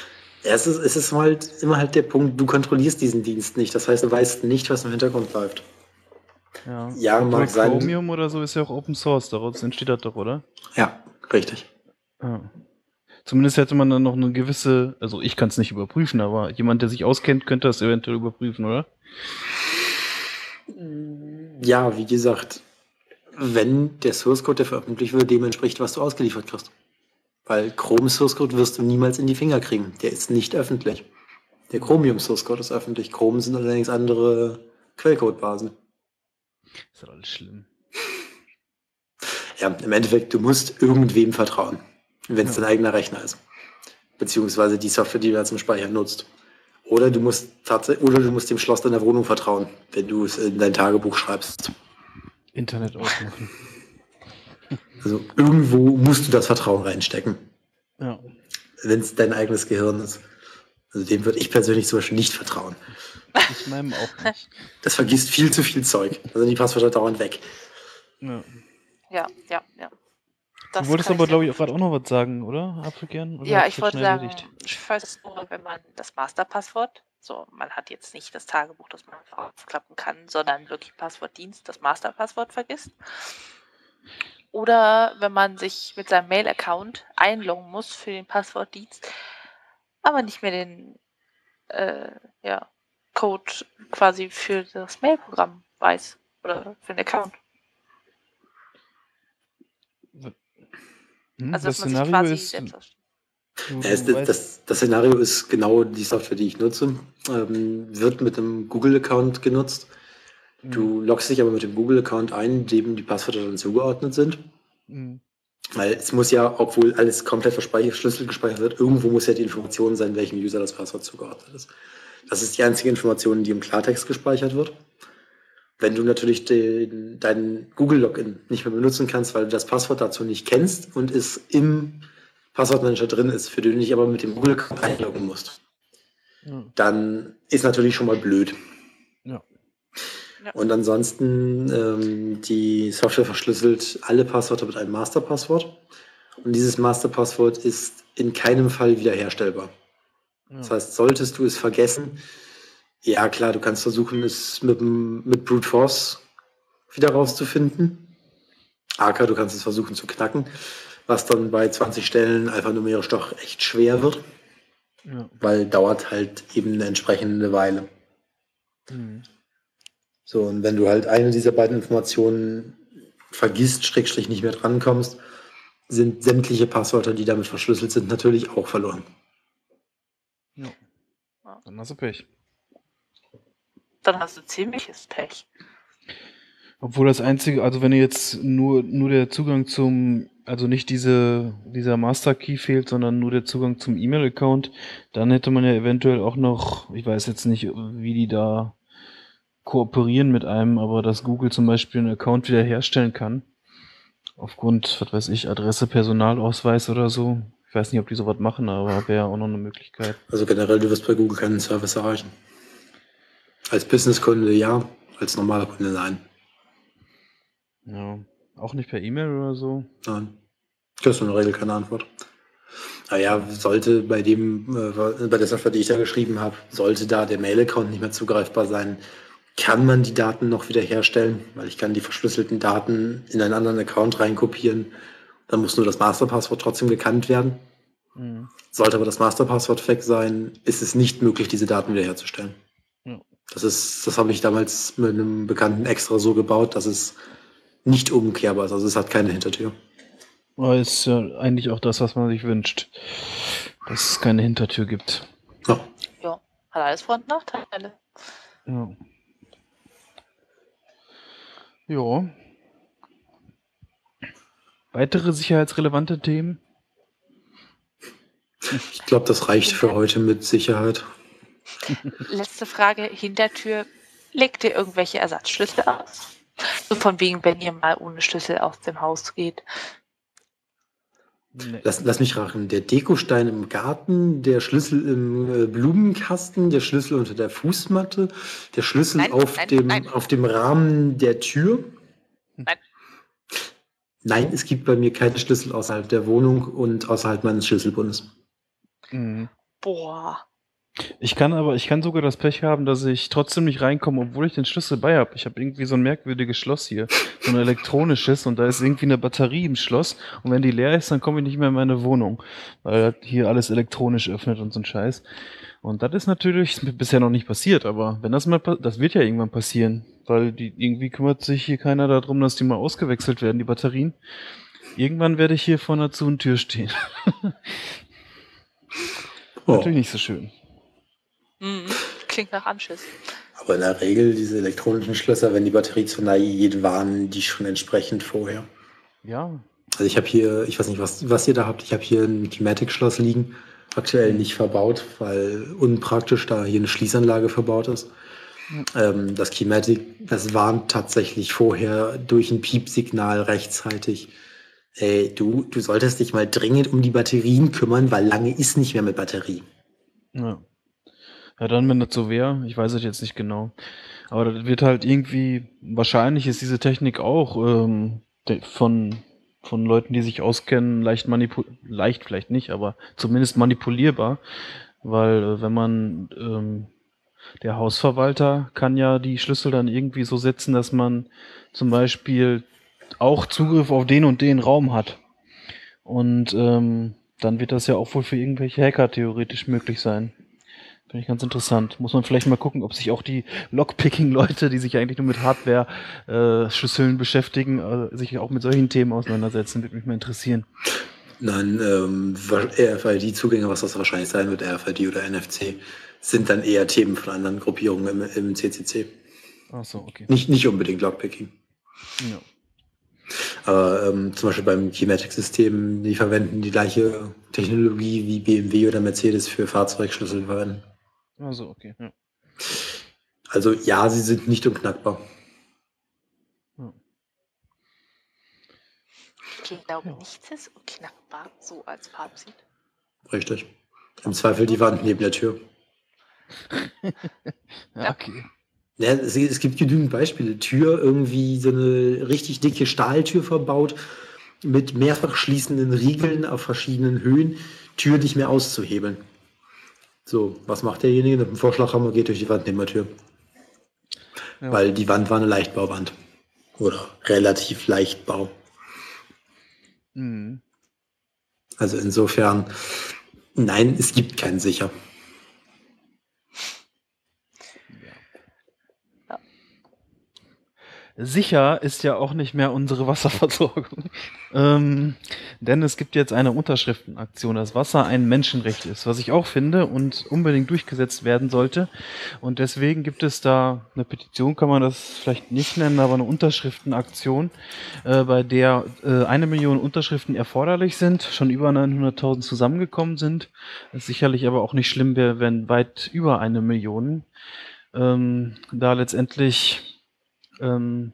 Es ist, es ist halt immer halt der Punkt, du kontrollierst diesen Dienst nicht. Das heißt, du weißt nicht, was im Hintergrund läuft. Ja, ja mag sein. Chromium oder so ist ja auch Open Source, daraus entsteht das doch, oder? Ja, richtig. Ja. Zumindest hätte man dann noch eine gewisse, also ich kann es nicht überprüfen, aber jemand, der sich auskennt, könnte das eventuell überprüfen, oder? Ja, wie gesagt, wenn der Source Code, der veröffentlicht wird, dem entspricht, was du ausgeliefert kriegst. Weil Chrome Source Code wirst du niemals in die Finger kriegen. Der ist nicht öffentlich. Der Chromium Source Code ist öffentlich. Chrom sind allerdings andere Quellcodebasen. Ist doch alles schlimm. Ja, im Endeffekt, du musst irgendwem vertrauen, wenn es ja. dein eigener Rechner ist. Beziehungsweise die Software, die du als im Speicher nutzt. Oder du musst tatsächlich, oder du musst dem Schloss deiner Wohnung vertrauen, wenn du es in dein Tagebuch schreibst. Internet ausmachen. Also irgendwo musst du das Vertrauen reinstecken. Ja. Wenn es dein eigenes Gehirn ist. Also dem würde ich persönlich zum Beispiel nicht vertrauen. Ich meinem auch nicht. Das vergisst viel zu viel Zeug. Also die Passwörter dauernd weg. Ja, ja, ja. ja. Du wolltest aber, glaube ich, auch gerade auch noch was sagen, oder? Abgefüllt? Oder ja, ich wollte sagen, nur, wenn man das Masterpasswort, so man hat jetzt nicht das Tagebuch, das man aufklappen kann, sondern wirklich Passwortdienst, das Masterpasswort vergisst. Oder wenn man sich mit seinem Mail-Account einloggen muss für den Passwortdienst, aber nicht mehr den äh, ja, Code quasi für das Mail-Programm weiß oder für den Account. Hm, also das Szenario ist ja, es, das, das Szenario ist genau die Software, die ich nutze. Ähm, wird mit einem Google-Account genutzt. Mhm. Du loggst dich aber mit dem Google-Account ein, dem die Passwörter dann zugeordnet sind. Mhm. Weil es muss ja, obwohl alles komplett verschlüsselt gespeichert wird, irgendwo muss ja die Information sein, welchem User das Passwort zugeordnet ist. Das ist die einzige Information, die im Klartext gespeichert wird. Wenn du natürlich den, deinen Google-Login nicht mehr benutzen kannst, weil du das Passwort dazu nicht kennst und es im Passwortmanager drin ist, für den du dich aber mit dem Google-Account einloggen musst, hm. dann ist natürlich schon mal blöd. Ja. Ja. Und ansonsten, ähm, die Software verschlüsselt alle Passwörter mit einem Masterpasswort. Und dieses Masterpasswort ist in keinem Fall wiederherstellbar. Ja. Das heißt, solltest du es vergessen, ja klar, du kannst versuchen, es mit, mit Brute Force wieder rauszufinden. A K, du kannst es versuchen zu knacken, was dann bei zwanzig Stellen alphanumerisch doch echt schwer wird. Ja. Weil dauert halt eben eine entsprechende Weile. Mhm. So, und wenn du halt eine dieser beiden Informationen vergisst, schrägstrich nicht mehr drankommst, sind sämtliche Passwörter, die damit verschlüsselt sind, natürlich auch verloren. Ja. Dann hast du Pech. Dann hast du ziemliches Pech. Obwohl das einzige, also wenn jetzt nur, nur der Zugang zum, also nicht diese, dieser Master Key fehlt, sondern nur der Zugang zum E-Mail-Account, dann hätte man ja eventuell auch noch, ich weiß jetzt nicht, wie die da kooperieren mit einem, aber dass Google zum Beispiel einen Account wiederherstellen kann, aufgrund, was weiß ich, Adresse, Personalausweis oder so. Ich weiß nicht, ob die sowas machen, aber wäre auch noch eine Möglichkeit. Also generell, du wirst bei Google keinen Service erreichen. Als Businesskunde ja, als normaler Kunde nein. Ja, auch nicht per E-Mail oder so? Nein, das ist in der Regel keine Antwort. Naja, sollte bei dem, äh, bei der Software, die ich da geschrieben habe, sollte da der Mail-Account nicht mehr zugreifbar sein, kann man die Daten noch wiederherstellen, weil ich kann die verschlüsselten Daten in einen anderen Account reinkopieren. Dann muss nur das Masterpasswort trotzdem gekannt werden. Mhm. Sollte aber das Masterpasswort weg sein, ist es nicht möglich, diese Daten wiederherzustellen. Ja. Das ist, das habe ich damals mit einem Bekannten extra so gebaut, dass es nicht umkehrbar ist. Also es hat keine Hintertür. Aber ist ja eigentlich auch das, was man sich wünscht. Dass es keine Hintertür gibt. Ja. Ja. Hat alles Vor- und Nachteile. Ja. Ja. Weitere sicherheitsrelevante Themen? Ich glaube, das reicht für heute mit Sicherheit. Letzte Frage, Hintertür, legt ihr irgendwelche Ersatzschlüssel aus? So von wegen, wenn ihr mal ohne Schlüssel aus dem Haus geht. Nee. Lass, lass mich raten, der Dekostein im Garten, der Schlüssel im äh, Blumenkasten, der Schlüssel unter der Fußmatte, der Schlüssel nein, auf, nein, dem, nein. auf dem Rahmen der Tür? Nein. Nein, es gibt bei mir keinen Schlüssel außerhalb der Wohnung und außerhalb meines Schlüsselbundes. Mhm. Boah. Ich kann aber, ich kann sogar das Pech haben, dass ich trotzdem nicht reinkomme, obwohl ich den Schlüssel bei habe. Ich habe irgendwie so ein merkwürdiges Schloss hier, so ein elektronisches, und da ist irgendwie eine Batterie im Schloss, und wenn die leer ist, dann komme ich nicht mehr in meine Wohnung, weil hier alles elektronisch öffnet und so ein Scheiß. Und das ist natürlich, ist mir bisher noch nicht passiert, aber wenn das mal, das wird ja irgendwann passieren, weil die, irgendwie kümmert sich hier keiner darum, dass die mal ausgewechselt werden, die Batterien. Irgendwann werde ich hier vor einer zu einer Tür stehen. Oh. Natürlich nicht so schön. Klingt nach Anschiss. Aber in der Regel, diese elektronischen Schlösser, wenn die Batterie zu nahe geht, waren die schon entsprechend vorher. Ja. Also ich habe hier, ich weiß nicht, was, was ihr da habt, ich habe hier ein Keymatic-Schloss liegen, aktuell nicht verbaut, weil unpraktisch, da hier eine Schließanlage verbaut ist. Mhm. Ähm, das Keymatic, das warnt tatsächlich vorher durch ein Piepsignal rechtzeitig, ey, du, du solltest dich mal dringend um die Batterien kümmern, weil lange ist nicht mehr mit Batterie. Ja. Ja, dann, wenn das so wäre, ich weiß es jetzt nicht genau. Aber das wird halt irgendwie, wahrscheinlich ist diese Technik auch ähm, von, von Leuten, die sich auskennen, leicht manipulierbar, leicht vielleicht nicht, aber zumindest manipulierbar. Weil wenn man, ähm, der Hausverwalter kann ja die Schlüssel dann irgendwie so setzen, dass man zum Beispiel auch Zugriff auf den und den Raum hat. Und ähm, dann wird das ja auch wohl für irgendwelche Hacker theoretisch möglich sein. Finde ich ganz interessant. Muss man vielleicht mal gucken, ob sich auch die Lockpicking-Leute, die sich eigentlich nur mit Hardware-Schlüsseln äh, beschäftigen, äh, sich auch mit solchen Themen auseinandersetzen. Würde mich mal interessieren. Nein, ähm, R F I D-Zugänge, was das wahrscheinlich sein wird, R F I D oder N F C, sind dann eher Themen von anderen Gruppierungen im, im C C C. Ach so, okay. Nicht, nicht unbedingt Lockpicking. Ja. Aber ähm, zum Beispiel beim Keymatic-System, die verwenden die gleiche Technologie wie B M W oder Mercedes für Fahrzeugschlüssel verwenden. Also, okay. Ja. Also ja, sie sind nicht unknackbar. Ja. Ich glaube, ja. Nichts ist unknackbar, so als Fazit. Richtig. Im Zweifel die Wand neben der Tür. Ja, okay. Ja, es, es gibt genügend Beispiele. Tür, irgendwie so eine richtig dicke Stahltür verbaut, mit mehrfach schließenden Riegeln auf verschiedenen Höhen, Tür nicht mehr auszuhebeln. So, was macht derjenige? Mit dem Vorschlaghammer geht durch die Wand neben der Tür. Ja. Weil die Wand war eine Leichtbauwand. Oder relativ Leichtbau. Mhm. Also insofern, nein, es gibt keinen sicher. Ja. Sicher ist ja auch nicht mehr unsere Wasserversorgung. ähm, denn es gibt jetzt eine Unterschriftenaktion, dass Wasser ein Menschenrecht ist, was ich auch finde und unbedingt durchgesetzt werden sollte. Und deswegen gibt es da eine Petition, kann man das vielleicht nicht nennen, aber eine Unterschriftenaktion, äh, bei der äh, eine Million Unterschriften erforderlich sind, schon über neunhunderttausend zusammengekommen sind. Ist sicherlich aber auch nicht schlimm wäre, wenn weit über eine Million ähm, da letztendlich Ähm,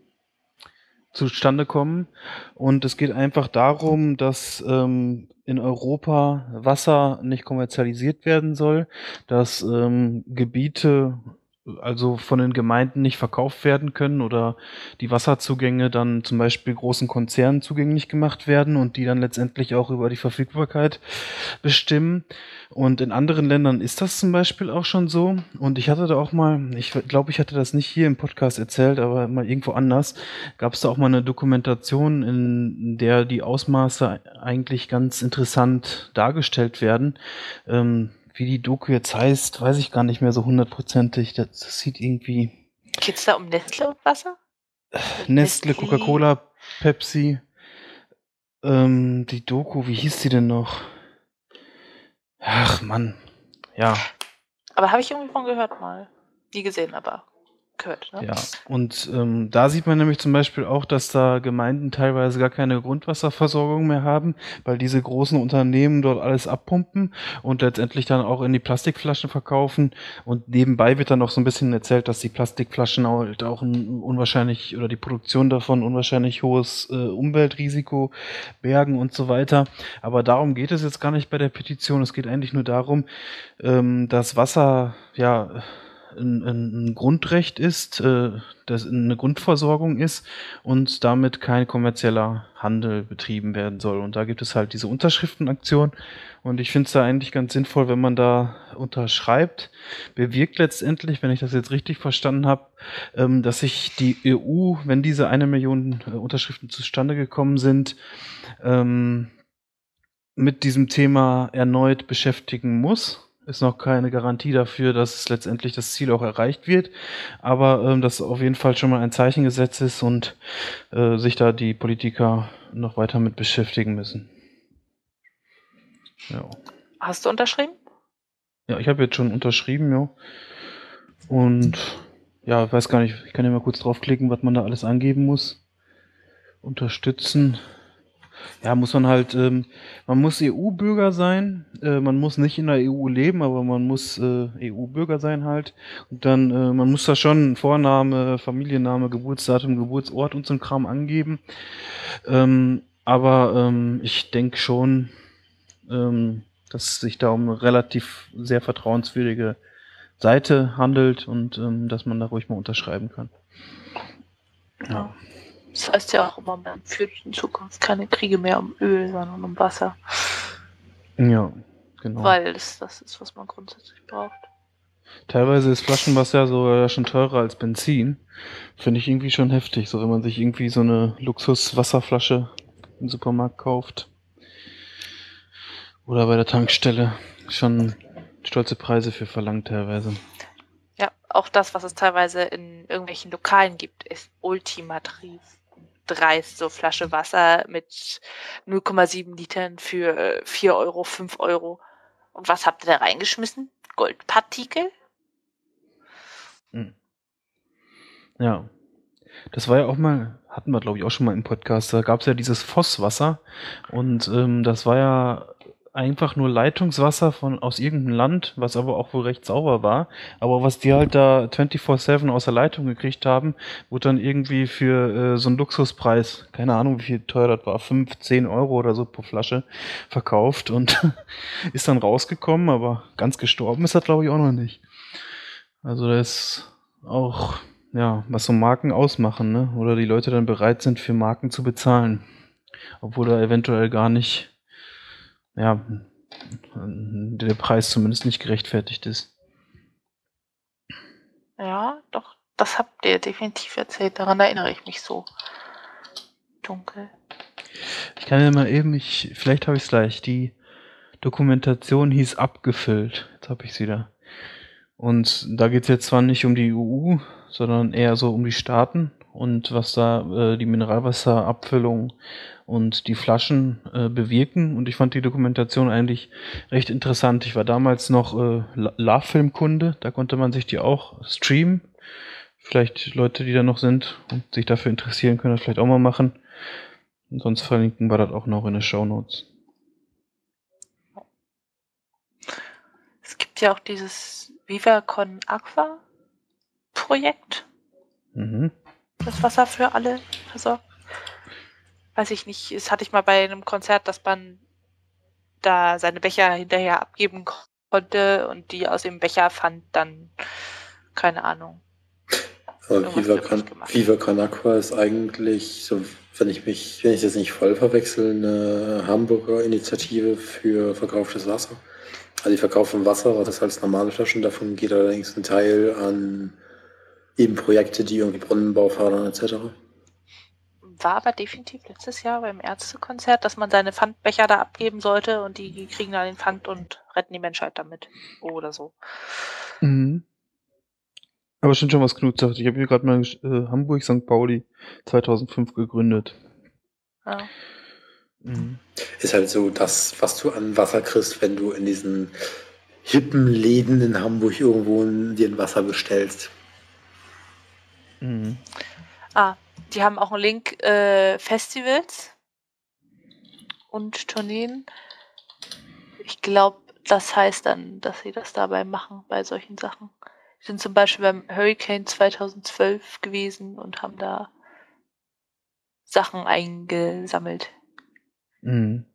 zustande kommen. Und es geht einfach darum, dass ähm, in Europa Wasser nicht kommerzialisiert werden soll, dass ähm, Gebiete also von den Gemeinden nicht verkauft werden können oder die Wasserzugänge dann zum Beispiel großen Konzernen zugänglich gemacht werden und die dann letztendlich auch über die Verfügbarkeit bestimmen. Und in anderen Ländern ist das zum Beispiel auch schon so. Und ich hatte da auch mal, ich glaube, ich hatte das nicht hier im Podcast erzählt, aber mal irgendwo anders, gab es da auch mal eine Dokumentation, in der die Ausmaße eigentlich ganz interessant dargestellt werden. Ähm, Wie die Doku jetzt heißt, weiß ich gar nicht mehr so hundertprozentig. Das, das sieht irgendwie... Geht's da um Nestle-Wasser? Nestle, Coca-Cola, Pepsi. Ähm, die Doku, wie hieß die denn noch? Ach, Mann. Ja. Aber habe ich irgendwie von gehört mal. Nie gesehen, aber gehört, ne? Ja, und ähm, da sieht man nämlich zum Beispiel auch, dass da Gemeinden teilweise gar keine Grundwasserversorgung mehr haben, weil diese großen Unternehmen dort alles abpumpen und letztendlich dann auch in die Plastikflaschen verkaufen. Und nebenbei wird dann noch so ein bisschen erzählt, dass die Plastikflaschen halt auch ein unwahrscheinlich, oder die Produktion davon unwahrscheinlich hohes äh, Umweltrisiko bergen und so weiter. Aber darum geht es jetzt gar nicht bei der Petition. Es geht eigentlich nur darum, ähm, dass Wasser, ja, Ein, ein Grundrecht ist, äh, das eine Grundversorgung ist und damit kein kommerzieller Handel betrieben werden soll. Und da gibt es halt diese Unterschriftenaktion und ich finde es da eigentlich ganz sinnvoll, wenn man da unterschreibt, bewirkt letztendlich, wenn ich das jetzt richtig verstanden habe, ähm, dass sich die E U, wenn diese eine Million äh, Unterschriften zustande gekommen sind, ähm, mit diesem Thema erneut beschäftigen muss. Ist noch keine Garantie dafür, dass letztendlich das Ziel auch erreicht wird, aber ähm, dass auf jeden Fall schon mal ein Zeichen gesetzt ist und äh, sich da die Politiker noch weiter mit beschäftigen müssen. Ja. Hast du unterschrieben? Ja, ich habe jetzt schon unterschrieben, ja. Und ja, ich weiß gar nicht, ich kann ja mal kurz draufklicken, was man da alles angeben muss. Unterstützen. Ja, muss man halt, ähm, man muss E U-Bürger sein, äh, man muss nicht in der E U leben, aber man muss äh, E U-Bürger sein halt. Und dann, äh, man muss da schon Vorname, Familienname, Geburtsdatum, Geburtsort und so ein Kram angeben. Ähm, aber ähm, ich denke schon, ähm, dass es sich da um eine relativ sehr vertrauenswürdige Seite handelt und ähm, dass man da ruhig mal unterschreiben kann. Ja. Das heißt ja auch immer, man führt in Zukunft keine Kriege mehr um Öl, sondern um Wasser. Ja, genau. Weil das, das ist, was man grundsätzlich braucht. Teilweise ist Flaschenwasser sogar schon teurer als Benzin. Finde ich irgendwie schon heftig, so wenn man sich irgendwie so eine Luxuswasserflasche im Supermarkt kauft. Oder bei der Tankstelle. Schon stolze Preise für verlangt teilweise. Ja, auch das, was es teilweise in irgendwelchen Lokalen gibt, ist ultimativ dreist, so Flasche Wasser mit null Komma sieben Litern für vier Euro, fünf Euro. Und was habt ihr da reingeschmissen? Goldpartikel? Ja. Das war ja auch mal, hatten wir glaube ich auch schon mal im Podcast, da gab es ja dieses Vosswasser und ähm, das war ja einfach nur Leitungswasser von aus irgendeinem Land, was aber auch wohl recht sauber war, aber was die halt da vierundzwanzig sieben aus der Leitung gekriegt haben, wurde dann irgendwie für äh, so einen Luxuspreis, keine Ahnung wie viel teuer das war, fünf, zehn Euro oder so pro Flasche verkauft und ist dann rausgekommen, aber ganz gestorben ist das glaube ich auch noch nicht. Also das ist auch, ja, was so Marken ausmachen, ne? Oder die Leute dann bereit sind für Marken zu bezahlen, obwohl da eventuell gar nicht, ja, der Preis zumindest nicht gerechtfertigt ist. Ja, doch, das habt ihr definitiv erzählt, daran erinnere ich mich so dunkel. Ich kann ja mal eben, ich, vielleicht habe ich es gleich, die Dokumentation hieß Abgefüllt, jetzt habe ich es wieder. Und da geht es jetzt zwar nicht um die E U, sondern eher so um die Staaten und was da äh, die Mineralwasserabfüllung und die Flaschen äh, bewirken. Und ich fand die Dokumentation eigentlich recht interessant. Ich war damals noch äh, Live-Filmkunde, da konnte man sich die auch streamen. Vielleicht Leute, die da noch sind und sich dafür interessieren, können das vielleicht auch mal machen. Und sonst verlinken wir das auch noch in den Shownotes. Es gibt ja auch dieses VivaCon Aqua Projekt. Mhm. Das Wasser für alle versorgt. Weiß ich nicht, das hatte ich mal bei einem Konzert, dass man da seine Becher hinterher abgeben konnte und die aus dem Becher fand dann, keine Ahnung. VivaCon Aqua ist eigentlich, so, wenn ich mich, wenn ich das nicht voll verwechsel, eine Hamburger Initiative für verkauftes Wasser. Also die verkaufen Wasser, das als normale Flaschen, davon geht allerdings ein Teil an eben Projekte, die irgendwie Brunnenbau fördern et cetera. War aber definitiv letztes Jahr beim Ärztekonzert, dass man seine Pfandbecher da abgeben sollte und die kriegen dann den Pfand und retten die Menschheit damit. Oder so. Mhm. Aber stimmt schon, was Knut sagt. Ich habe hier gerade mal äh, Hamburg Sankt Pauli zweitausendfünf gegründet. Ja. Mhm. Ist halt so das, was du an Wasser kriegst, wenn du in diesen hippen Läden in Hamburg irgendwo dir ein Wasser bestellst. Mhm. Ah, die haben auch einen Link äh, Festivals und Tourneen. Ich glaube, das heißt dann, dass sie das dabei machen, bei solchen Sachen. Sie sind zum Beispiel beim Hurricane zweitausendzwölf gewesen und haben da Sachen eingesammelt. Mhm.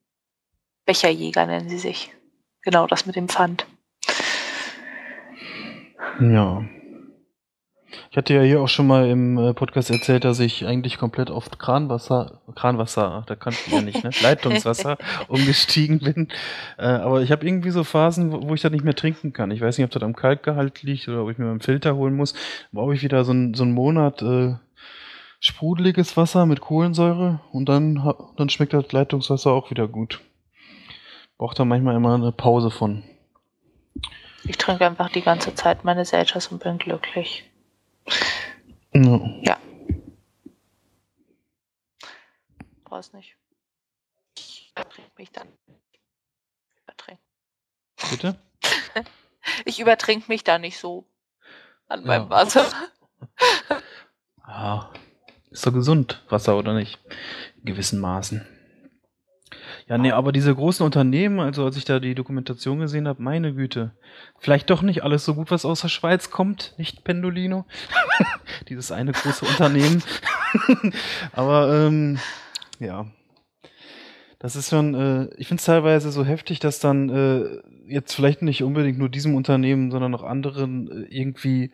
Becherjäger nennen sie sich. Genau, das mit dem Pfand. Ja. Ich hatte ja hier auch schon mal im Podcast erzählt, dass ich eigentlich komplett auf Kranwasser, Kranwasser, ach, da kannte ich ja nicht, ne? Leitungswasser umgestiegen bin. Äh, aber ich habe irgendwie so Phasen, wo, wo ich das nicht mehr trinken kann. Ich weiß nicht, ob das am Kalkgehalt liegt oder ob ich mir einen Filter holen muss. Brauche ich wieder so, ein, so einen Monat äh, sprudeliges Wasser mit Kohlensäure und dann, dann schmeckt das Leitungswasser auch wieder gut. Braucht da manchmal immer eine Pause von. Ich trinke einfach die ganze Zeit meine Selters und bin glücklich. No. Ja. Brauch's nicht. Ich übertrinke mich dann. Übertrinken. Bitte? Ich übertrinke mich da nicht so an meinem ja. Wasser. Ja. Ist doch gesund, Wasser, oder nicht? In gewissen Maßen. Ja, nee, aber diese großen Unternehmen, also als ich da die Dokumentation gesehen habe, meine Güte, vielleicht doch nicht alles so gut, was aus der Schweiz kommt, nicht Pendolino, dieses eine große Unternehmen, aber ähm, ja, das ist schon, äh, ich finde es teilweise so heftig, dass dann äh, jetzt vielleicht nicht unbedingt nur diesem Unternehmen, sondern auch anderen äh, irgendwie.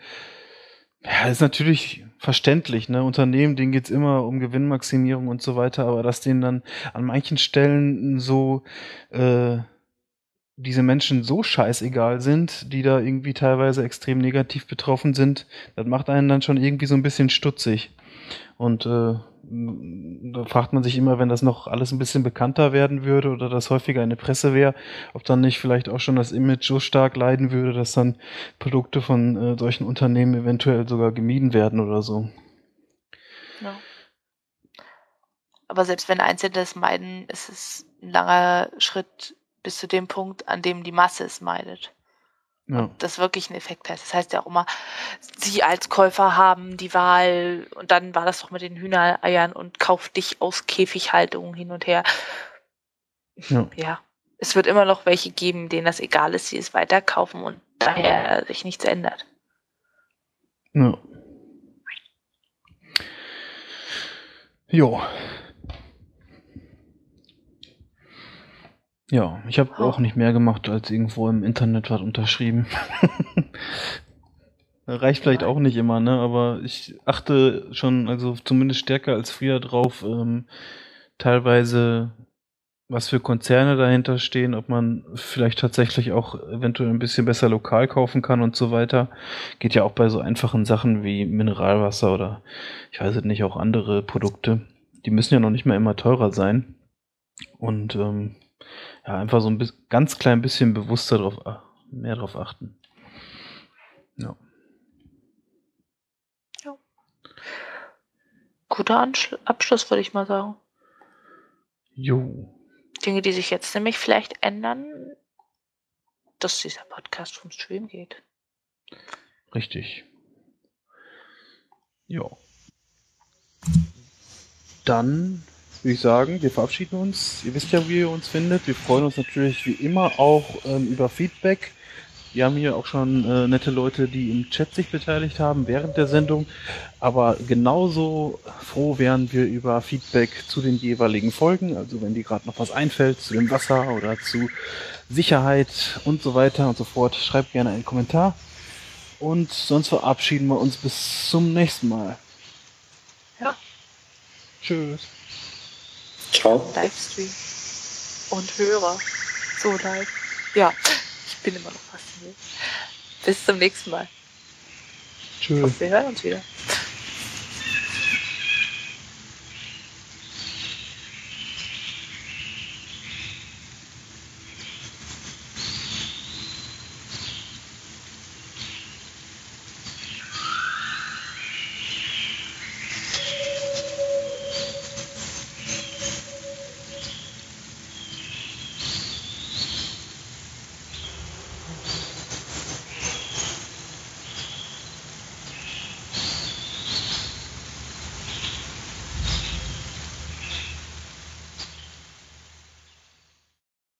Ja, ist natürlich verständlich, ne? Unternehmen, denen geht's immer um Gewinnmaximierung und so weiter, aber dass denen dann an manchen Stellen so äh, diese Menschen so scheißegal sind, die da irgendwie teilweise extrem negativ betroffen sind, das macht einen dann schon irgendwie so ein bisschen stutzig. Und äh, da fragt man sich immer, wenn das noch alles ein bisschen bekannter werden würde oder das häufiger in der Presse wäre, ob dann nicht vielleicht auch schon das Image so stark leiden würde, dass dann Produkte von äh, solchen Unternehmen eventuell sogar gemieden werden oder so. Ja. Aber selbst wenn Einzelne das meiden, ist es ein langer Schritt bis zu dem Punkt, an dem die Masse es meidet. Ja. Das wirklich einen Effekt hat. Das heißt ja auch immer, Sie als Käufer haben die Wahl und dann war das doch mit den Hühnereiern und kauf dich aus Käfighaltung hin und her. Ja. Ja. Es wird immer noch welche geben, denen das egal ist, die es weiterkaufen und daher sich nichts ändert. Ja. Jo. Ja, ich habe auch nicht mehr gemacht, als irgendwo im Internet was unterschrieben. Reicht vielleicht auch nicht immer, ne? Aber ich achte schon, also zumindest stärker als früher drauf, ähm, teilweise, was für Konzerne dahinter stehen, ob man vielleicht tatsächlich auch eventuell ein bisschen besser lokal kaufen kann und so weiter. Geht ja auch bei so einfachen Sachen wie Mineralwasser oder ich weiß es nicht, auch andere Produkte. Die müssen ja noch nicht mal immer teurer sein. Und ähm, ja, einfach so ein bisschen, ganz klein bisschen bewusster drauf, mehr drauf achten. Ja. Ja. guter Anschl- Abschluss, würde ich mal sagen. Jo. Dinge, die sich jetzt nämlich vielleicht ändern, dass dieser Podcast vom Stream geht. Richtig. Ja. Dann würde ich sagen, wir verabschieden uns. Ihr wisst ja, wie ihr uns findet. Wir freuen uns natürlich wie immer auch ähm, über Feedback. Wir haben hier auch schon äh, nette Leute, die im Chat sich beteiligt haben während der Sendung. Aber genauso froh wären wir über Feedback zu den jeweiligen Folgen. Also wenn dir gerade noch was einfällt zu dem Wasser oder zu Sicherheit und so weiter und so fort, schreib gerne einen Kommentar. Und sonst verabschieden wir uns bis zum nächsten Mal. Ja. Tschüss. Ciao. Livestream und Hörer. So live. Ja. Ich bin immer noch fasziniert. Bis zum nächsten Mal. Tschüss. Wir hören uns wieder.